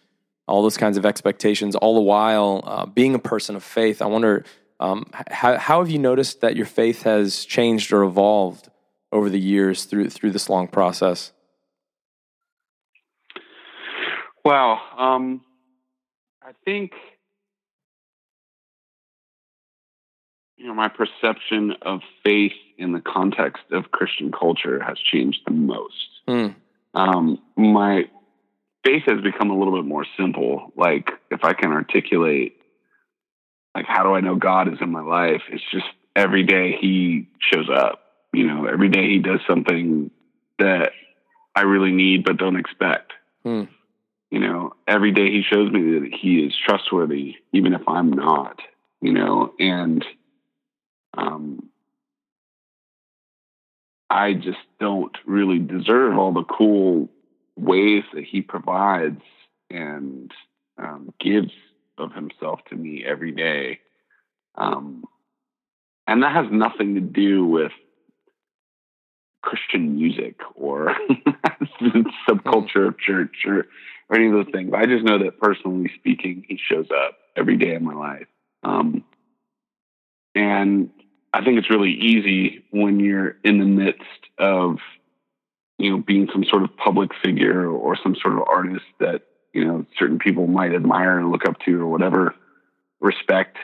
all those kinds of expectations, all the while uh, being a person of faith. I wonder, um, how, how have you noticed that your faith has changed or evolved over the years through through this long process? Wow, um, I think, you know, my perception of faith in the context of Christian culture has changed the most. Mm. Um, my faith has become a little bit more simple. Like, if I can articulate, like, how do I know God is in my life? It's just every day he shows up, you know, every day he does something that I really need but don't expect. Mm. You know, every day he shows me that he is trustworthy, even if I'm not, you know, and um, I just don't really deserve all the cool ways that he provides and um, gives of himself to me every day. Um, and that has nothing to do with Christian music or subculture of church or or any of those things. I just know that personally speaking, he shows up every day of my life. Um, and I think it's really easy when you're in the midst of, you know, being some sort of public figure or some sort of artist that, you know, certain people might admire and look up to or whatever, respect,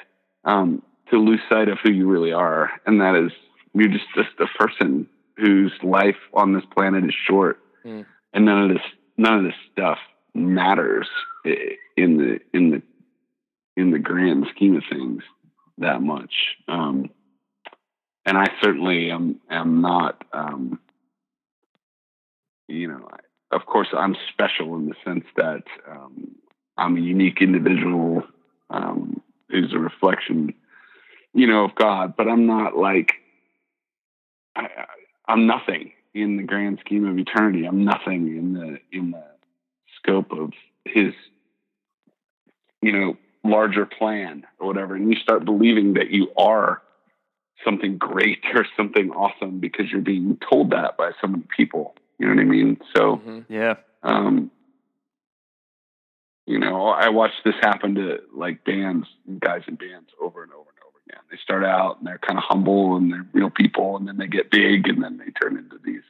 um, to lose sight of who you really are. And that is, you're just, just a person whose life on this planet is short. Mm. And none of this, none of this stuff matters in the, in the, in the grand scheme of things that much. Um, and I certainly am, am not, um, you know, of course I'm special in the sense that, um, I'm a unique individual, um, who's a reflection, you know, of God, but I'm not like, I, I'm nothing in the grand scheme of eternity. I'm nothing in the, in the scope of his, you know, larger plan or whatever. And you start believing that you are something great or something awesome because you're being told that by so many people, you know what I mean? So, mm-hmm. yeah. Um, you know, I watched this happen to like bands, guys in bands over and over and over again. They start out and they're kind of humble and they're real people, and then they get big and then they turn into these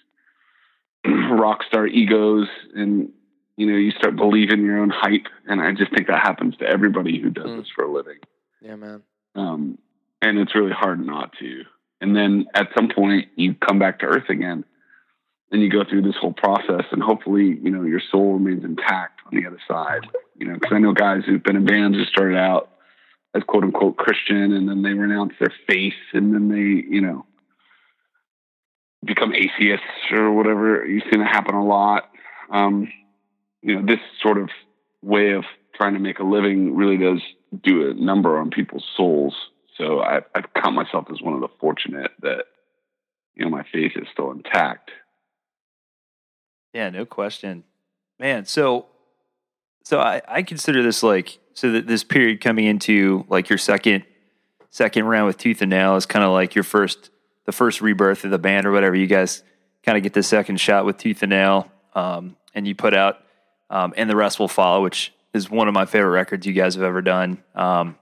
rock star egos, and, you know, you start believing your own hype. And I just think that happens to everybody who does mm. this for a living. Yeah, man. Um, and it's really hard not to. And then at some point you come back to earth again and you go through this whole process, and hopefully, you know, your soul remains intact on the other side, you know, because I know guys who've been in bands who started out as quote unquote Christian, and then they renounce their faith, and then they, you know, become atheists or whatever. You've seen it happen a lot. Um, you know, this sort of way of trying to make a living really does do a number on people's souls. So I, I count myself as one of the fortunate that, you know, my faith is still intact. Yeah, no question, man. So, so I, I consider this like, so that this period coming into like your second, second round with Tooth and Nail is kind of like your first, the first rebirth of the band or whatever. You guys kind of get the second shot with Tooth and Nail, um, and you put out, um, And the Rest Will Follow, which is one of my favorite records you guys have ever done. Um,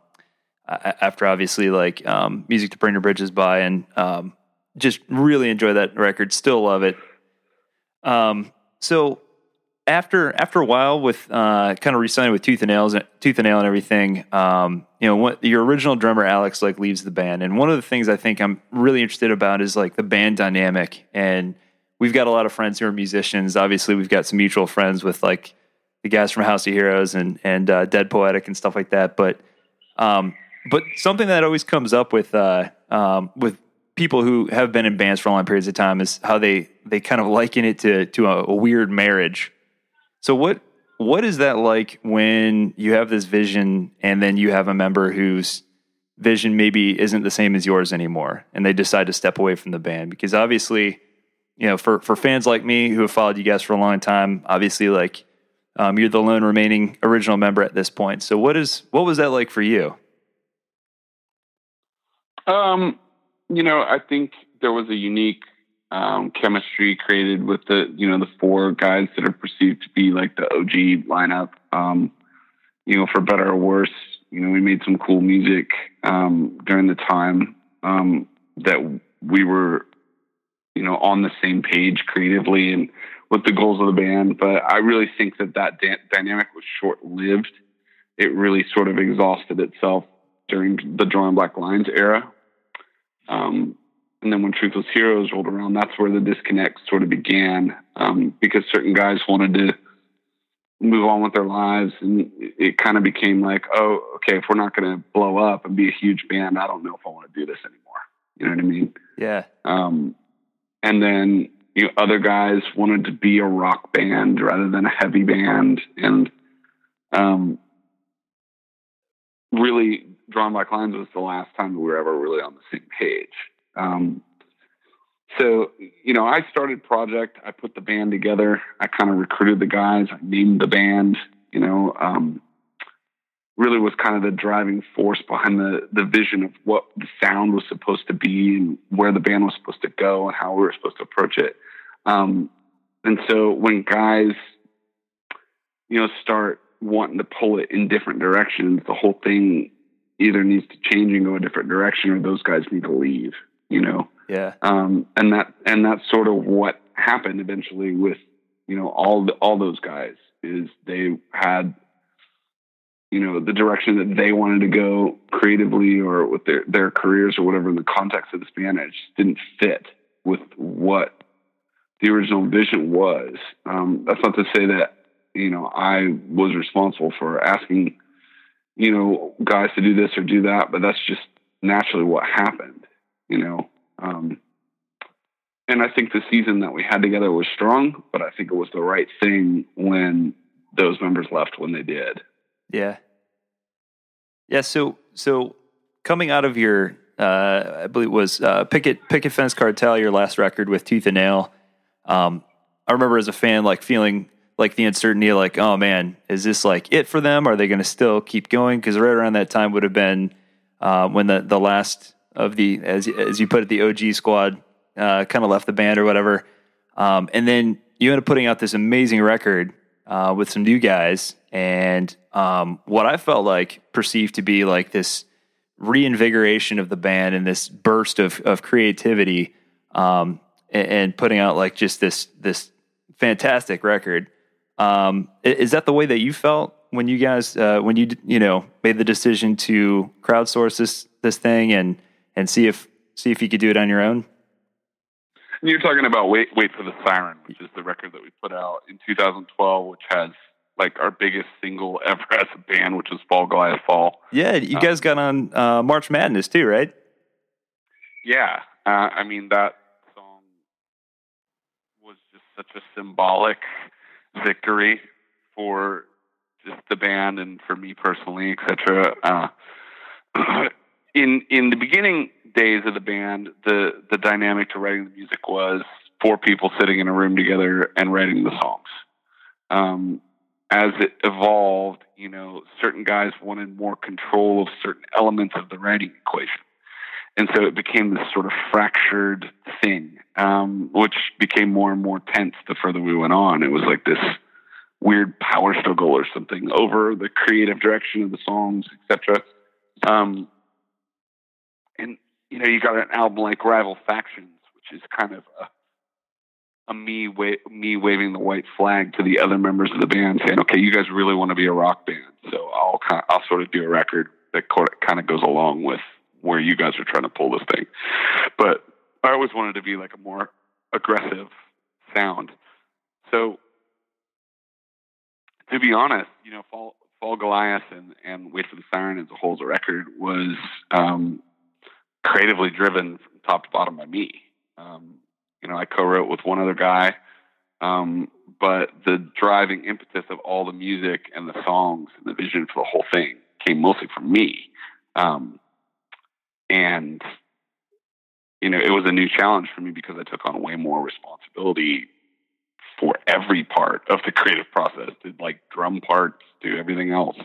after obviously like, um, Music to Burn Your Bridges By, and, um, just really enjoy that record. Still love it. Um, So after after a while with uh, kind of re-signing with Tooth and Nail and Tooth and Nail and everything, um, you know, what, your original drummer Alex like leaves the band, and one of the things I think I'm really interested about is like the band dynamic. And we've got a lot of friends who are musicians. Obviously, we've got some mutual friends with like the guys from House of Heroes and and uh, Dead Poetic and stuff like that. But um, but something that always comes up with uh, um, with people who have been in bands for long periods of time is how they, they kind of liken it to, to a, a weird marriage. So what, what is that like when you have this vision and then you have a member whose vision maybe isn't the same as yours anymore, and they decide to step away from the band? Because obviously, you know, for, for fans like me who have followed you guys for a long time, obviously like um, you're the lone remaining original member at this point. So what is, what was that like for you? Um, You know, I think there was a unique um, chemistry created with the, you know, the four guys that are perceived to be like the O G lineup. Um, you know, for better or worse, you know, we made some cool music um, during the time um, that we were, you know, on the same page creatively and with the goals of the band. But I really think that that da- dynamic was short-lived. It really sort of exhausted itself during the Drawing Black Lines era. Um, and then when Truthless Heroes rolled around, that's where the disconnect sort of began, um, because certain guys wanted to move on with their lives, and it, it kind of became like, oh, okay, if we're not going to blow up and be a huge band, I don't know if I want to do this anymore. You know what I mean? Yeah. Um, and then, you know, other guys wanted to be a rock band rather than a heavy band. And, um, really, Drawing Black Lines was the last time we were ever really on the same page. Um, so, you know, I started Project. I put the band together. I kind of recruited the guys. I named the band, you know, um, really was kind of the driving force behind the, the vision of what the sound was supposed to be and where the band was supposed to go and how we were supposed to approach it. Um, and so when guys, you know, start wanting to pull it in different directions, the whole thing either needs to change and go a different direction, or those guys need to leave, you know? Yeah. Um, and that, and that's sort of what happened eventually with, you know, all the, all those guys is they had you know, the direction that they wanted to go creatively or with their, their careers or whatever in the context of this band. It just didn't fit with what the original vision was. Um, that's not to say that, you know, I was responsible for asking, you know, guys to do this or do that, but that's just naturally what happened, you know? Um, and I think the season that we had together was strong, but I think it was the right thing when those members left when they did. Yeah. Yeah. So, so coming out of your, uh, I believe it was, uh, Picket, Picket Fence Cartel, your last record with Tooth and Nail. Um, I remember as a fan, like feeling like the uncertainty, like, oh man, is this like it for them? Are they going to still keep going? Cause right around that time would have been, uh, when the, the last of the, as, as you put it, the O G squad, uh, kind of left the band or whatever. Um, and then you end up putting out this amazing record, uh, with some new guys. And um, what I felt like perceived to be like this reinvigoration of the band and this burst of of creativity, um, and, and putting out like just this this fantastic record. Um, is that the way that you felt when you guys uh, when you you know made the decision to crowdsource this this thing and and see if see if you could do it on your own? You're talking about Wait Wait for the Siren, which is the record that we put out in two thousand twelve, which has like our biggest single ever as a band, which was Fall Goliath Fall. Yeah, you guys um, got on uh, March Madness too, right? Yeah, uh, I mean that song was just such a symbolic victory for just the band and for me personally, et cetera. Uh, in in the beginning days of the band, the the dynamic to writing the music was four people sitting in a room together and writing the songs. Um, As it evolved, you know, certain guys wanted more control of certain elements of the writing equation. And so it became this sort of fractured thing, um, which became more and more tense the further we went on. It was like this weird power struggle or something over the creative direction of the songs, et cetera. Um, and, you know, you got an album like Rival Factions, which is kind of a A me wa- me waving the white flag to the other members of the band, saying, "Okay, you guys really want to be a rock band, so I'll kind of, I'll sort of do a record that kind of goes along with where you guys are trying to pull this thing." But I always wanted to be like a more aggressive sound. So, to be honest, you know, Fall, Fall Goliath and, and Wait for the Siren as a whole, as a record, was um, creatively driven from top to bottom by me. Um, You know, I co-wrote with one other guy, um, but the driving impetus of all the music and the songs and the vision for the whole thing came mostly from me. Um, and, you know, it was a new challenge for me because I took on way more responsibility for every part of the creative process, to like drum parts, to everything else,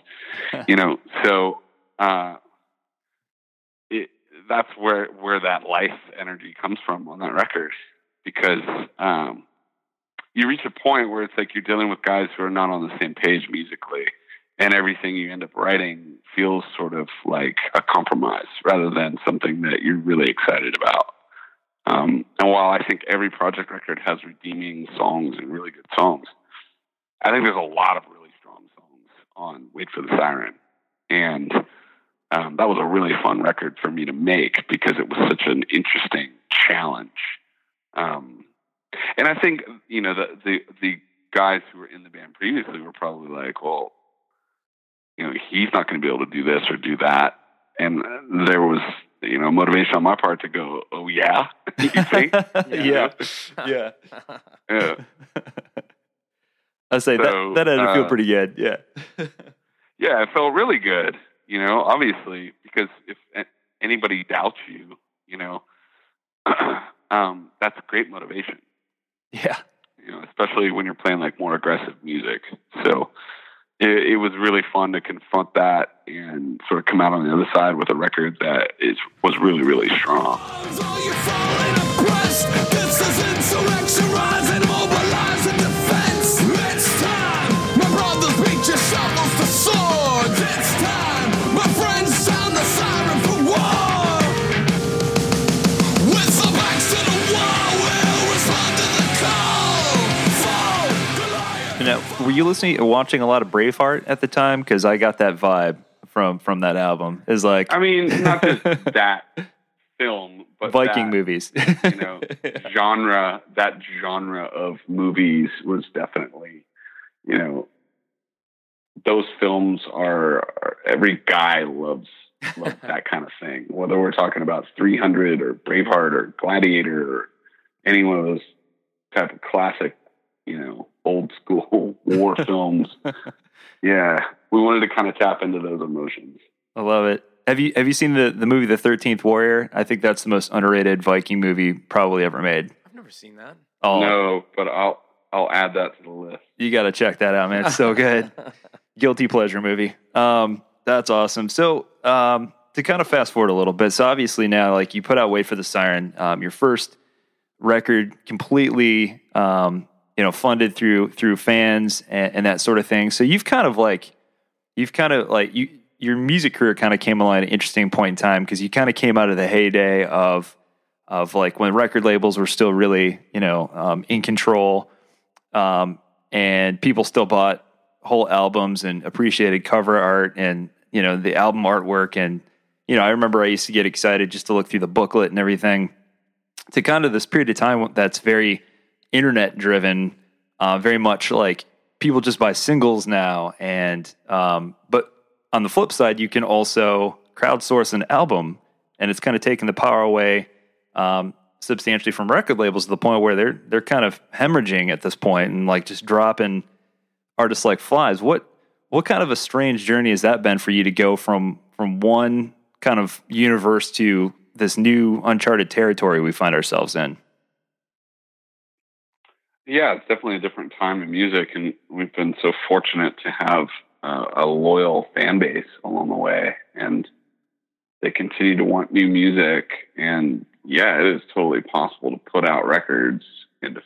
you know, so, uh, it, that's where, where that life energy comes from on that record. Because um, you reach a point where it's like you're dealing with guys who are not on the same page musically, and everything you end up writing feels sort of like a compromise rather than something that you're really excited about. Um, and while I think every Project record has redeeming songs and really good songs, I think there's a lot of really strong songs on Wait for the Siren. And um, that was a really fun record for me to make because it was such an interesting challenge. Um, and I think, you know, the, the, the guys who were in the band previously were probably like, well, you know, he's not going to be able to do this or do that. And there was, you know, motivation on my part to go, oh yeah. You think? Yeah. Yeah. Yeah. I say so, that, that had to feel uh, pretty good. Yeah. Yeah. It felt really good, you know, obviously, because if anybody doubts you, you know, Um, that's great motivation. Yeah. You know, especially when you're playing like more aggressive music. So it, it was really fun to confront that and sort of come out on the other side with a record that is, was really, really strong. Now, were you listening, watching a lot of Braveheart at the time? Because I got that vibe from from that album. Is like, I mean, not just that film, but Viking that, movies. You know, genre that genre of movies was definitely, you know, those films are, are every guy loves loves that kind of thing. Whether we're talking about three hundred or Braveheart or Gladiator or any one of those type of classic, you know, old school war films. Yeah. We wanted to kind of tap into those emotions. I love it. Have you have you seen the, the movie The thirteenth Warrior? I think that's the most underrated Viking movie probably ever made. I've never seen that. Oh. No, but I'll I'll add that to the list. You got to check that out, man. It's so good. Guilty pleasure movie. Um, that's awesome. So um, to kind of fast forward a little bit, so obviously now, like, you put out Wait for the Siren, um, your first record completely um, you know, funded through through fans and, and that sort of thing. So you've kind of like you've kind of like you your music career kind of came along at an interesting point in time, because you kind of came out of the heyday of of like when record labels were still really, you know, um, in control, um, and people still bought whole albums and appreciated cover art and, you know, the album artwork. And, you know, I remember I used to get excited just to look through the booklet and everything, to kind of this period of time that's very internet driven, uh, very much like people just buy singles now. And, um, but on the flip side, you can also crowdsource an album, and it's kind of taken the power away, um, substantially from record labels, to the point where they're, they're kind of hemorrhaging at this point and like just dropping artists like flies. What, what kind of a strange journey has that been for you to go from, from one kind of universe to this new uncharted territory we find ourselves in? Yeah, it's definitely a different time in music, and we've been so fortunate to have uh, a loyal fan base along the way, and they continue to want new music. And yeah, it is totally possible to put out records and to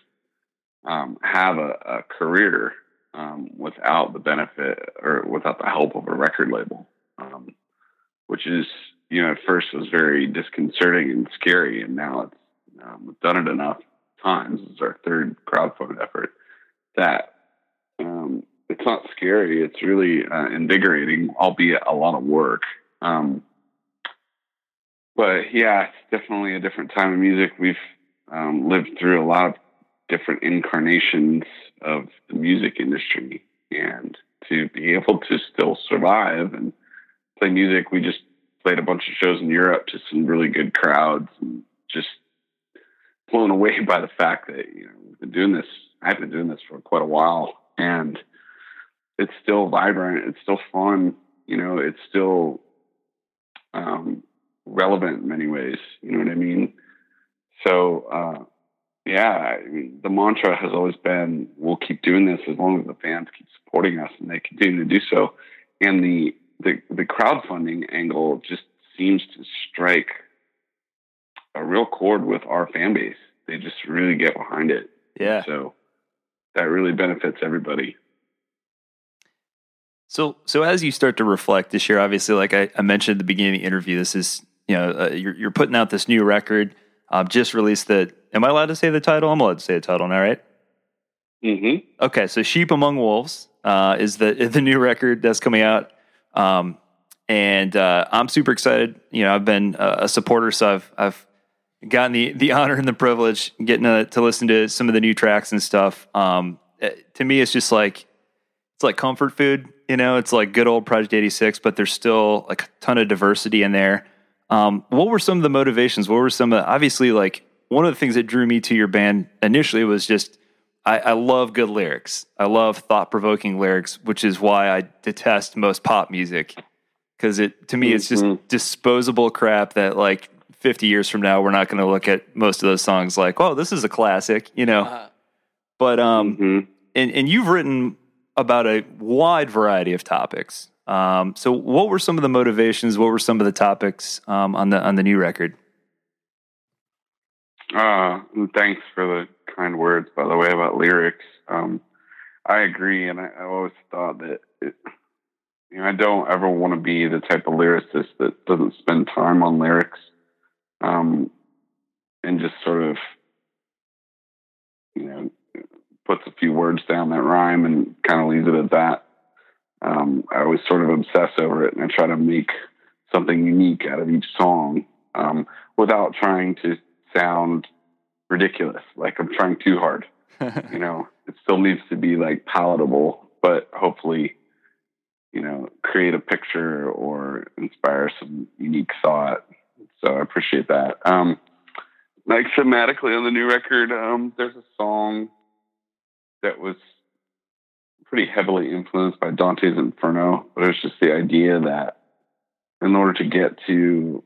um, have a, a career um, without the benefit or without the help of a record label, um, which is, you know, at first it was very disconcerting and scary, and now it's um, we've done it enough times. It's our third crowdfunded effort that um, it's not scary. It's really uh, invigorating, albeit a lot of work. Um, but yeah, it's definitely a different time in music. We've um, lived through a lot of different incarnations of the music industry, and to be able to still survive and play music, we just played a bunch of shows in Europe to some really good crowds, and just blown away by the fact that, you know, we've been doing this. I've been doing this for quite a while, and it's still vibrant. It's still fun. You know, it's still um, relevant in many ways. You know what I mean? So, uh, yeah, I mean, the mantra has always been, we'll keep doing this as long as the fans keep supporting us, and they continue to do so. And the, The, the crowdfunding angle just seems to strike a real chord with our fan base. They just really get behind it. Yeah. So that really benefits everybody. So, so as you start to reflect this year, obviously, like I, I mentioned at the beginning of the interview, this is, you know, uh, you're, you're putting out this new record. Um, just released the, am I allowed to say the title? I'm allowed to say the title now, right? Mm-hmm. Okay. So Sheep Among Wolves uh, is the, the new record that's coming out. Um, and, uh, I'm super excited. You know, I've been uh, a supporter, so I've, I've gotten the, the honor and the privilege getting to, to listen to some of the new tracks and stuff. Um, to me, it's just like, it's like comfort food, you know, it's like good old Project eighty-six, but there's still like a ton of diversity in there. Um, what were some of the motivations? What were some of the, obviously, like, one of the things that drew me to your band initially was just, I, I love good lyrics. I love thought-provoking lyrics, which is why I detest most pop music, because it to me mm-hmm. it's just disposable crap that, like, fifty years from now we're not going to look at most of those songs like, oh, this is a classic, you know. Uh, but um, mm-hmm. and and you've written about a wide variety of topics. Um, so what were some of the motivations? What were some of the topics um, on the on the new record? Uh, thanks for the kind words, by the way, about lyrics. Um, I agree, and I, I always thought that it, you know, I don't ever want to be the type of lyricist that doesn't spend time on lyrics, um, and just sort of, you know, puts a few words down that rhyme and kind of leaves it at that. Um, I always sort of obsess over it, and I try to make something unique out of each song, um, without trying to sound ridiculous, like I'm trying too hard. You know, it still needs to be like palatable, but hopefully, you know, create a picture or inspire some unique thought. So I appreciate that. Um, like thematically on the new record, um, there's a song that was pretty heavily influenced by Dante's Inferno, but it's just the idea that in order to get to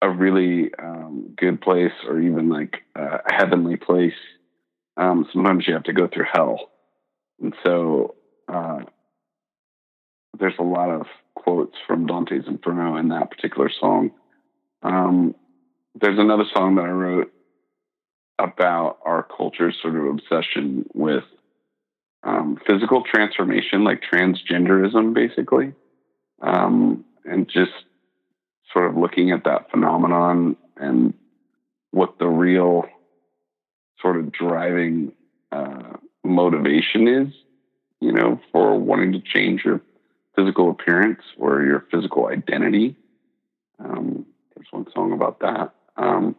a really um, good place, or even like a heavenly place, um, sometimes you have to go through hell. And so uh, there's a lot of quotes from Dante's Inferno in that particular song. Um, there's another song that I wrote about our culture's sort of obsession with um, physical transformation, like transgenderism, basically. Um, and just sort of looking at that phenomenon and what the real sort of driving uh, motivation is, you know, for wanting to change your physical appearance or your physical identity. Um, there's one song about that. Um,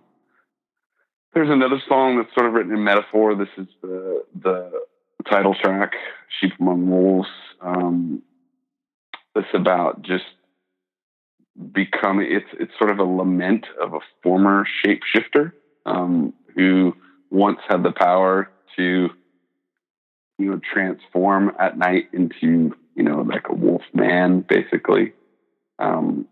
there's another song that's sort of written in metaphor. This is the, the title track, Sheep Among Wolves. Um, It's about just becoming, it's it's sort of a lament of a former shapeshifter um, who once had the power to, you know, transform at night into, you know, like a wolf man, basically, um,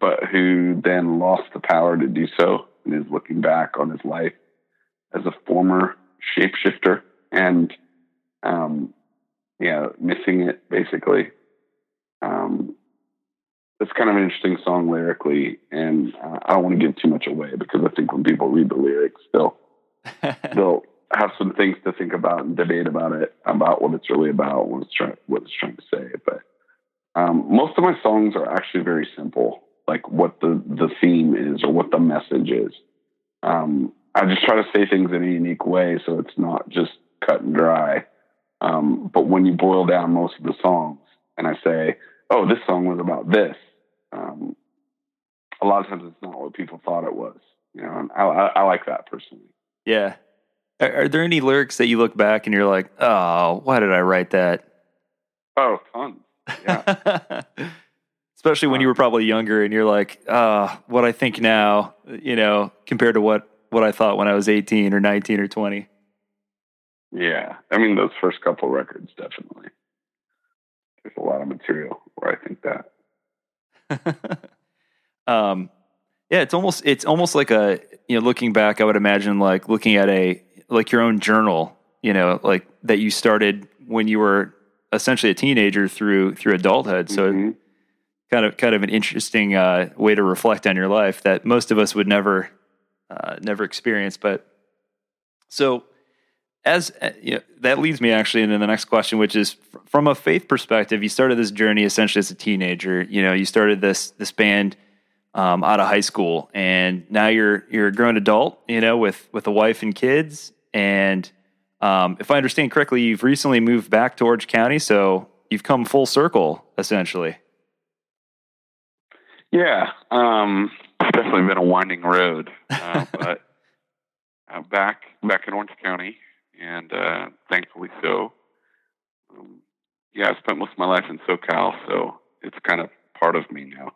but who then lost the power to do so and is looking back on his life as a former shapeshifter and, um, yeah, missing it, basically. Um, it's kind of an interesting song lyrically, and uh, I don't want to give too much away because I think when people read the lyrics, they'll they'll have some things to think about and debate about it, about what it's really about, what it's trying what it's trying to say. But um, most of my songs are actually very simple, like what the the theme is or what the message is. Um, I just try to say things in a unique way, so it's not just cut and dry. Um, but when you boil down most of the songs, and I say, oh, this song was about this. Um, a lot of times it's not what people thought it was. You know, and I, I, I like that personally. Yeah. Are, are there any lyrics that you look back and you're like, oh, why did I write that? Oh, tons. Yeah. Especially when um, you were probably younger and you're like, ah, oh, what I think now, you know, compared to what, what I thought when I was eighteen or nineteen or twenty. Yeah. I mean, those first couple records, definitely. There's a lot of material where I think that. um, yeah, it's almost it's almost like a, you know, looking back, I would imagine like looking at a like your own journal, you know, like that you started when you were essentially a teenager through through adulthood. So mm-hmm. kind of kind of an interesting uh, way to reflect on your life that most of us would never uh, never experience. But so. As you know, that leads me actually into the next question, which is from a faith perspective. You started this journey essentially as a teenager. You know, you started this this band um, out of high school, and now you're you're a grown adult. You know, with with a wife and kids. And um, if I understand correctly, you've recently moved back to Orange County, so you've come full circle essentially. Yeah, um, it's definitely been a winding road, uh, but uh, back back in Orange County. And uh, thankfully so. Um, yeah, I spent most of my life in SoCal, so it's kind of part of me now.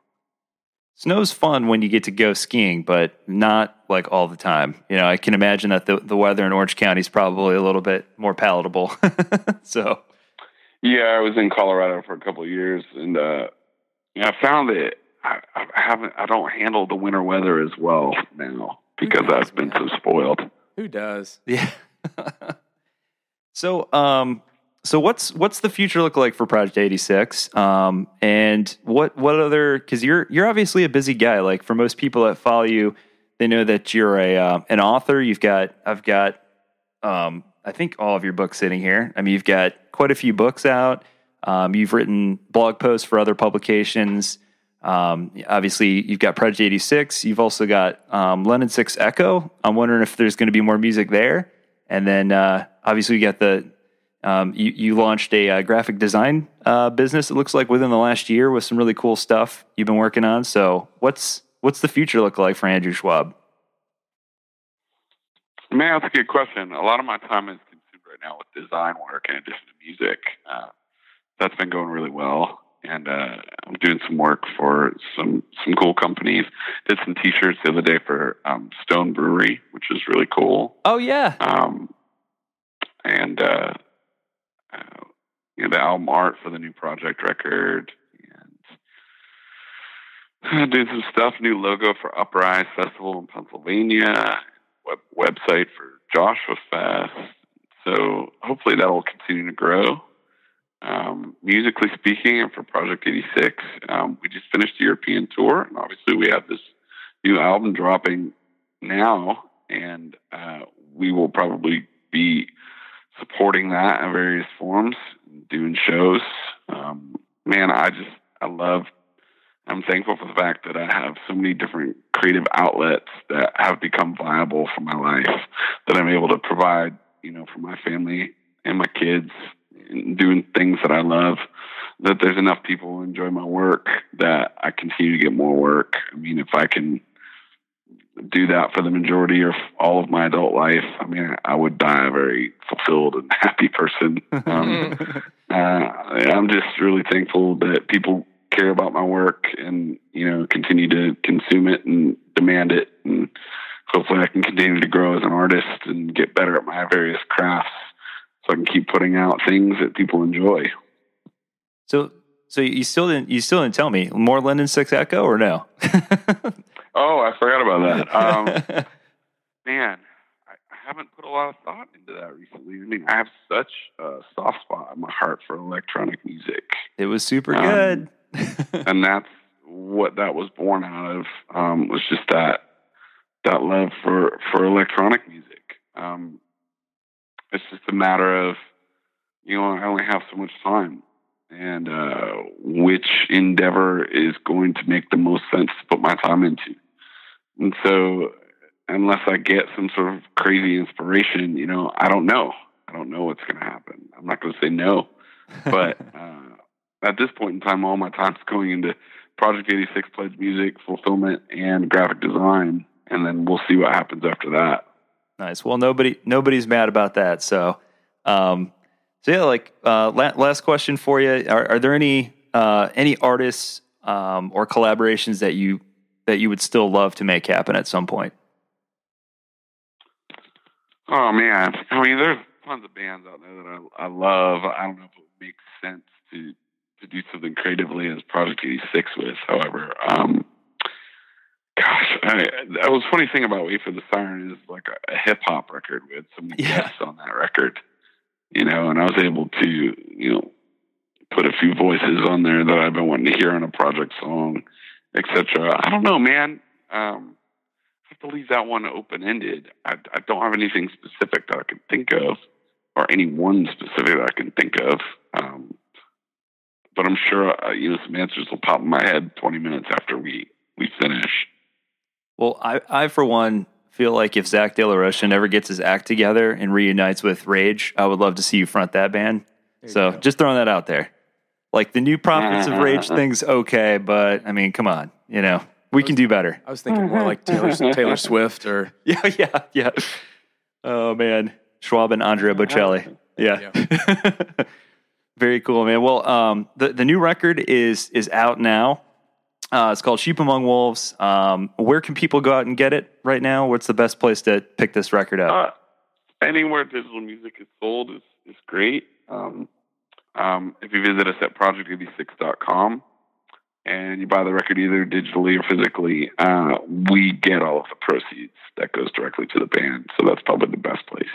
Snow's fun when you get to go skiing, but not like all the time. You know, I can imagine that the, the weather in Orange County is probably a little bit more palatable. So, yeah, I was in Colorado for a couple of years, and uh, you know, I found that I, I haven't, I don't handle the winter weather as well now because does, I've been man? so spoiled. Who does? Yeah. So, um, so what's what's the future look like for Project eighty-six? Um, and what what other? Because you're you're obviously a busy guy. Like for most people that follow you, they know that you're a uh, an author. You've got I've got um, I think all of your books sitting here. I mean, you've got quite a few books out. Um, you've written blog posts for other publications. Um, obviously you've got Project eighty-six. You've also got um, London six Echo. I'm wondering if there's going to be more music there. And then uh, obviously you got the, um, you, you launched a uh, graphic design uh, business, it looks like, within the last year with some really cool stuff you've been working on. So what's what's the future look like for Andrew Schwab? Man, that's a good question. A lot of my time is consumed right now with design work in addition to music. Uh, that's been going really well. And uh, I'm doing some work for some, some cool companies. Did some T-shirts the other day for um, Stone Brewery, which is really cool. Oh, yeah. Um, and uh, uh, you know, the album art for the new Project record. And uh, doing some stuff, new logo for Uprise Festival in Pennsylvania. Web- website for Joshua Fest. So hopefully that will continue to grow. Um, musically speaking, and for Project eighty-six, um, we just finished the European tour, and obviously we have this new album dropping now, and uh, we will probably be supporting that in various forms, doing shows. Um, man, I just, I love, I'm thankful for the fact that I have so many different creative outlets that have become viable for my life, that I'm able to provide, you know, for my family and my kids, and doing things that I love, that there's enough people who enjoy my work that I continue to get more work. I mean, if I can do that for the majority or all of my adult life, I mean, I would die a very fulfilled and happy person. Um, uh, I'm just really thankful that people care about my work and, you know, continue to consume it and demand it. And hopefully I can continue to grow as an artist and get better at my various crafts, so I can keep putting out things that people enjoy. So, so you still didn't, you still didn't tell me more London six Echo or no? Oh, I forgot about that. Um, man, I haven't put a lot of thought into that recently. I mean, I have such a soft spot in my heart for electronic music. It was super um, good. And that's what that was born out of, um, was just that, that love for, for electronic music. Um, It's just a matter of, you know, I only have so much time, and uh, which endeavor is going to make the most sense to put my time into. And so unless I get some sort of crazy inspiration, you know, I don't know. I don't know what's going to happen. I'm not going to say no. But uh, at this point in time, all my time's going into Project eighty-six, Pledge Music, Fulfillment, and Graphic Design. And then we'll see what happens after that. Nice. Well, nobody, nobody's mad about that. So, um, so yeah, like, uh, la- last question for you. Are, are there any, uh, any artists, um, or collaborations that you, that you would still love to make happen at some point? Oh man. I mean, there's tons of bands out there that I, I love. I don't know if it would make sense to, to do something creatively as Project eighty-six with, however, um, gosh, I, that was a funny thing about Wait for the Siren is like a, a hip hop record with some yeah. guests on that record, you know, and I was able to, you know, put a few voices on there that I've been wanting to hear on a Project song, et cetera. I don't know, man. Um, I have to leave that one open ended. I, I don't have anything specific that I can think of, or any one specific that I can think of. Um, but I'm sure, uh, you know, some answers will pop in my head twenty minutes after we, we finish. Well, I, I, for one, feel like if Zach De La Rocha never gets his act together and reunites with Rage, I would love to see you front that band. So just throwing that out there. Like, the new Prophets of Rage thing's okay, but, I mean, come on. You know, we was, can do better. I was thinking more like Taylor, Taylor Swift or... Yeah, yeah, yeah. Oh, man. Schwab and Andrea Bocelli. Yeah. yeah. Very cool, man. Well, um, the, the new record is is out now. Uh, it's called Sheep Among Wolves. Um, where can people go out and get it right now? What's the best place to pick this record up? Uh, anywhere digital music is sold is, is great. Um, um, if you visit us at project eighty-six dot com and you buy the record either digitally or physically, uh, we get all of the proceeds that goes directly to the band. So that's probably the best place.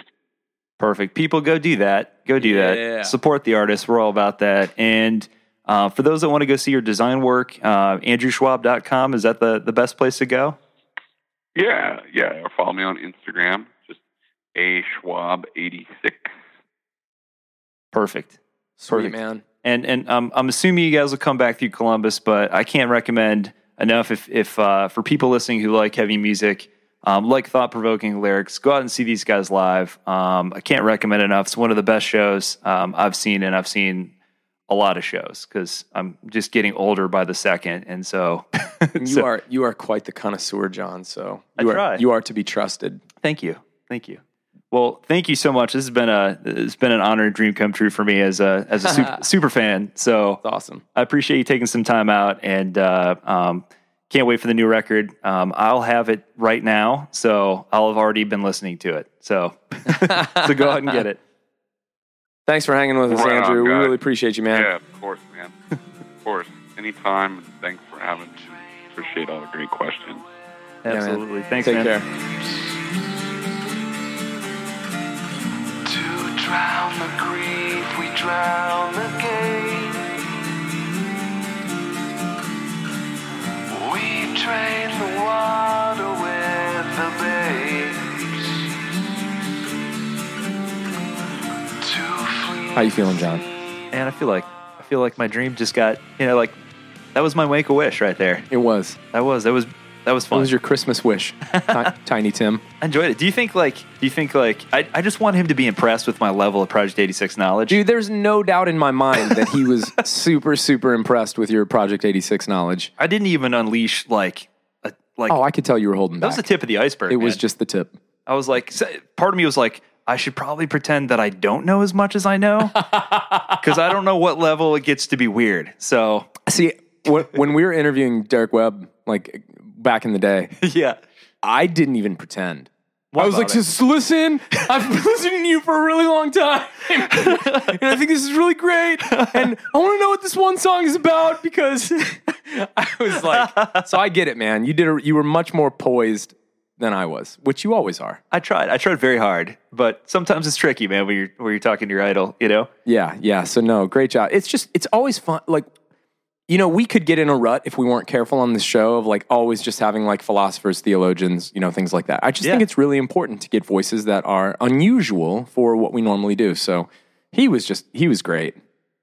Perfect. People, go do that. Go do yeah. that. Support the artists. We're all about that. And... Uh, for those that want to go see your design work, uh, andrew schwab dot com, is that the, the best place to go? Yeah, yeah. Or follow me on Instagram, just a schwab eighty-six. Perfect. Sweet, Perfect. man. And and um, I'm assuming you guys will come back through Columbus, but I can't recommend enough if if uh, for people listening who like heavy music, um, like thought-provoking lyrics. Go out and see these guys live. Um, I can't recommend it enough. It's one of the best shows um, I've seen, and I've seen a lot of shows because I'm just getting older by the second, and so you so, are you are quite the connoisseur, John. So you I try. Are you are to be trusted. Thank you, thank you. Well, thank you so much. This has been a it's been an honor and dream come true for me as a as a super, super fan. So that's awesome. I appreciate you taking some time out, and uh, um, can't wait for the new record. Um, I'll have it right now, so I'll have already been listening to it. So so go out and get it. Thanks for hanging with us, right Andrew. On, we really appreciate you, man. Yeah, of course, man. Of course, anytime. Thanks for having. Appreciate all the great questions. Absolutely. Yeah, man. Thanks, Take man. Take care. Drown the grief, we drown again. We drain the water with the babes. How you feeling, John? And I feel like I feel like my dream just got, you know, like that was my wake a wish right there. It was. That was. That was. That was fun. What was your Christmas wish, Tiny Tim? I enjoyed it. Do you think like, do you think like, I, I just want him to be impressed with my level of Project eighty-six knowledge. Dude, there's no doubt in my mind that he was super, super impressed with your Project eighty-six knowledge. I didn't even unleash like, a, like. Oh, I could tell you were holding that back. That was the tip of the iceberg, It man. was just the tip. I was like, part of me was like, I should probably pretend that I don't know as much as I know because I don't know what level it gets to be weird. So see, when we were interviewing Derek Webb, like, back in the day. Yeah. I didn't even pretend. What I was like, it? just listen. I've been listening to you for a really long time. And I think this is really great. And I want to know what this one song is about because I was like, so I get it, man. You did. A, you were much more poised than I was, which you always are. I tried. I tried very hard, but sometimes it's tricky, man, when you're, when you're talking to your idol, you know? Yeah. Yeah. So no, great job. It's just, it's always fun. Like, you know, we could get in a rut if we weren't careful on this show of like always just having like philosophers, theologians, you know, things like that. I just yeah. think it's really important to get voices that are unusual for what we normally do. So he was just, he was great.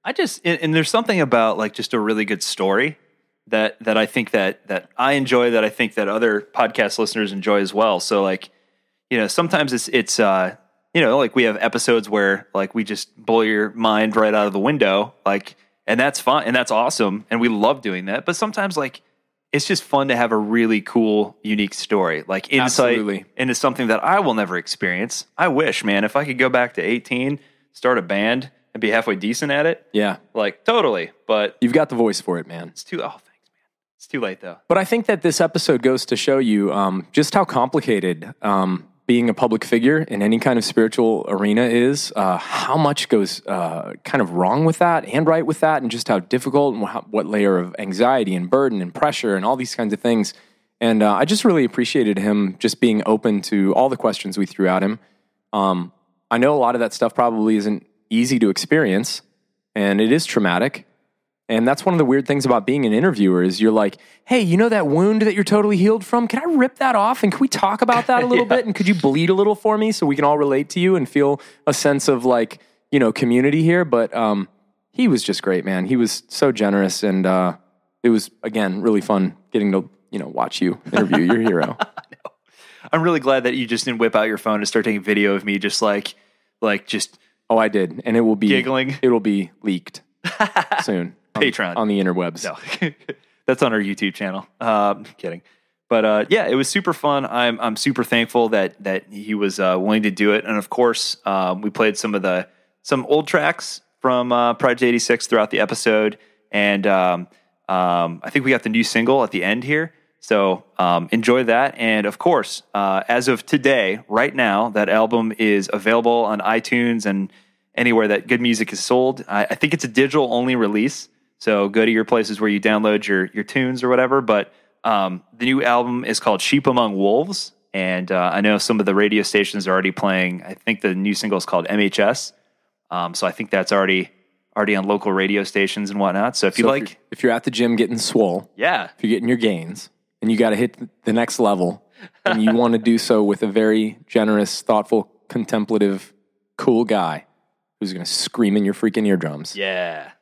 I just, and, and there's something about like just a really good story that, that I think that, that I enjoy, that I think that other podcast listeners enjoy as well. So like, you know, sometimes it's, it's, uh, you know, like we have episodes where like we just blow your mind right out of the window. Like, and that's fun, and that's awesome, and we love doing that. But sometimes, like, it's just fun to have a really cool, unique story, like insight Absolutely. into something that I will never experience. I wish, man, if I could go back to eighteen, start a band, and be halfway decent at it. Yeah, like totally. But you've got the voice for it, man. It's too. Oh, thanks, man. It's too late though. But I think that this episode goes to show you um, just how complicated um, being a public figure in any kind of spiritual arena is, uh, how much goes uh, kind of wrong with that and right with that, and just how difficult and wh- what layer of anxiety and burden and pressure and all these kinds of things. And uh, I just really appreciated him just being open to all the questions we threw at him. Um, I know a lot of that stuff probably isn't easy to experience, and it is traumatic. And that's one of the weird things about being an interviewer is you're like, hey, you know that wound that you're totally healed from? Can I rip that off? And can we talk about that a little yeah. bit? And could you bleed a little for me so we can all relate to you and feel a sense of like, you know, community here? But um, he was just great, man. He was so generous. And uh, it was, again, really fun getting to, you know, watch you interview your hero. I'm really glad that you just didn't whip out your phone and start taking video of me just like, like just. Oh, I did. And it will be giggling. It will be leaked soon. Patreon on the interwebs. No. That's on our YouTube channel. Um, kidding, but uh, yeah, it was super fun. I'm I'm super thankful that that he was uh, willing to do it, and of course, um, we played some of the some old tracks from uh, Project eighty-six throughout the episode, and um, um, I think we got the new single at the end here. So um, enjoy that, and of course, uh, as of today, right now, that album is available on iTunes and anywhere that good music is sold. I, I think it's a digital only release. So go to your places where you download your your tunes or whatever. But um, the new album is called Sheep Among Wolves. And uh, I know some of the radio stations are already playing. I think the new single is called M H S. Um, so I think that's already already on local radio stations and whatnot. So if you so like... If you're, if you're at the gym getting swole, yeah. if you're getting your gains, and you got to hit the next level, and you want to do so with a very generous, thoughtful, contemplative, cool guy who's going to scream in your freaking eardrums. Yeah.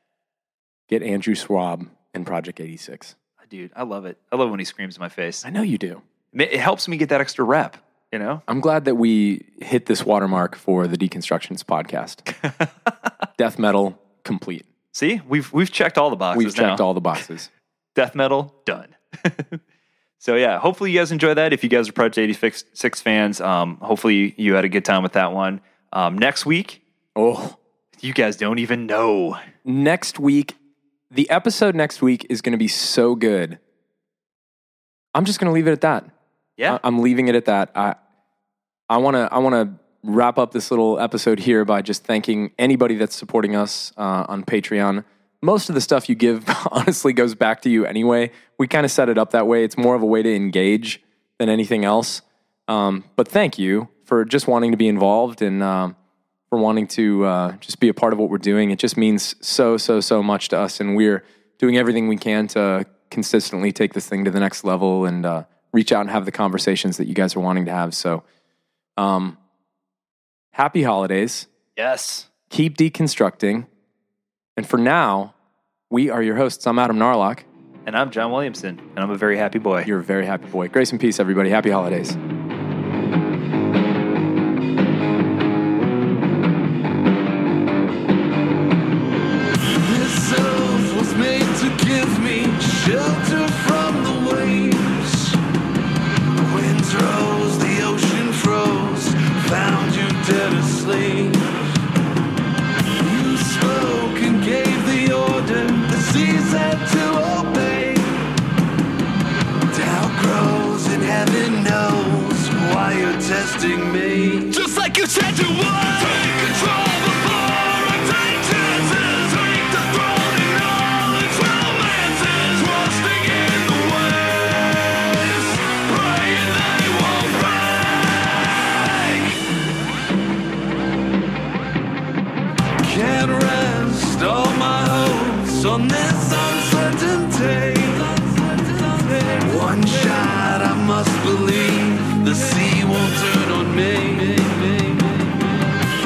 Get Andrew Schwab and Project eighty-six. Dude, I love it. I love when he screams in my face. I know you do. It helps me get that extra rep, you know? I'm glad that we hit this watermark for the Deconstructionist podcast. Death metal, complete. See, we've we've checked all the boxes We've checked now. all the boxes. Death metal, done. So yeah, hopefully you guys enjoy that. If you guys are Project eighty-six fans, um, hopefully you had a good time with that one. Um, next week, oh, you guys don't even know. Next week, the episode next week is going to be so good. I'm just going to leave it at that. Yeah, I, I'm leaving it at that. I I want to I want to wrap up this little episode here by just thanking anybody that's supporting us uh, on Patreon. Most of the stuff you give honestly goes back to you anyway. We kind of set it up that way. It's more of a way to engage than anything else. Um, but thank you for just wanting to be involved and um, for wanting to uh, just be a part of what we're doing. It just means so, so, so much to us, and we're doing everything we can to consistently take this thing to the next level and uh, reach out and have the conversations that you guys are wanting to have. So um, happy holidays. Yes. Keep deconstructing. And for now, we are your hosts. I'm Adam Narlock. And I'm John Williamson. And I'm a very happy boy. You're a very happy boy. Grace and peace, everybody. Happy holidays. This earth was made to give me shelter from the waves. The winds rose, the ocean froze, found you dead asleep. Testing me, just like you said you would. Take control before and take chances. Take the throne and all its romances. Trusting in the waves, praying they won't break. Can't rest all my hopes on this uncertain day. One shot, I must believe the sea. Won't turn on me.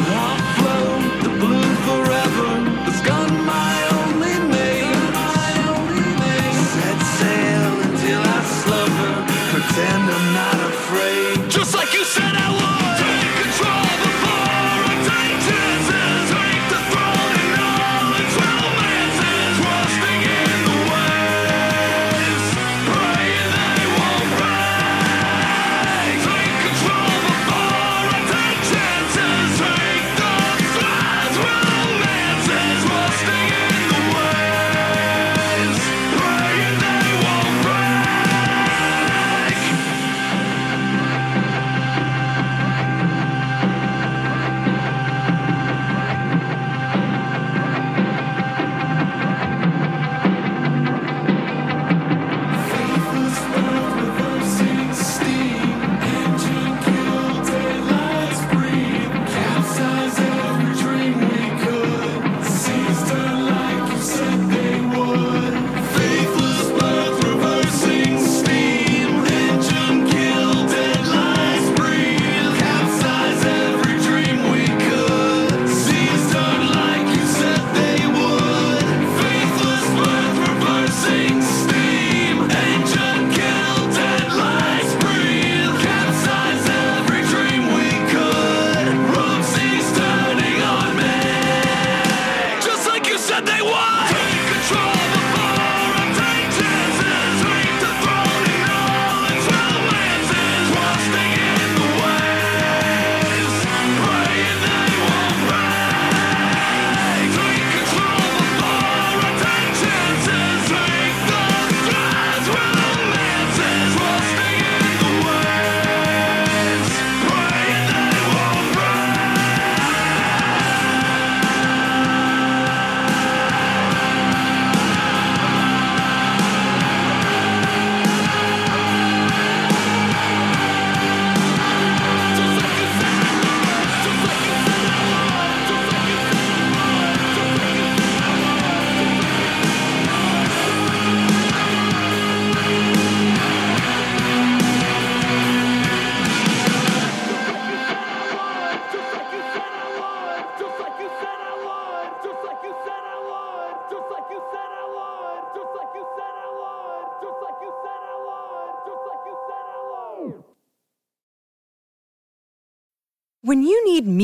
I'll float the blue forever. It's gone my only mate. Set sail until I slumber. Pretend I'm not afraid. Just like you said I would. When you need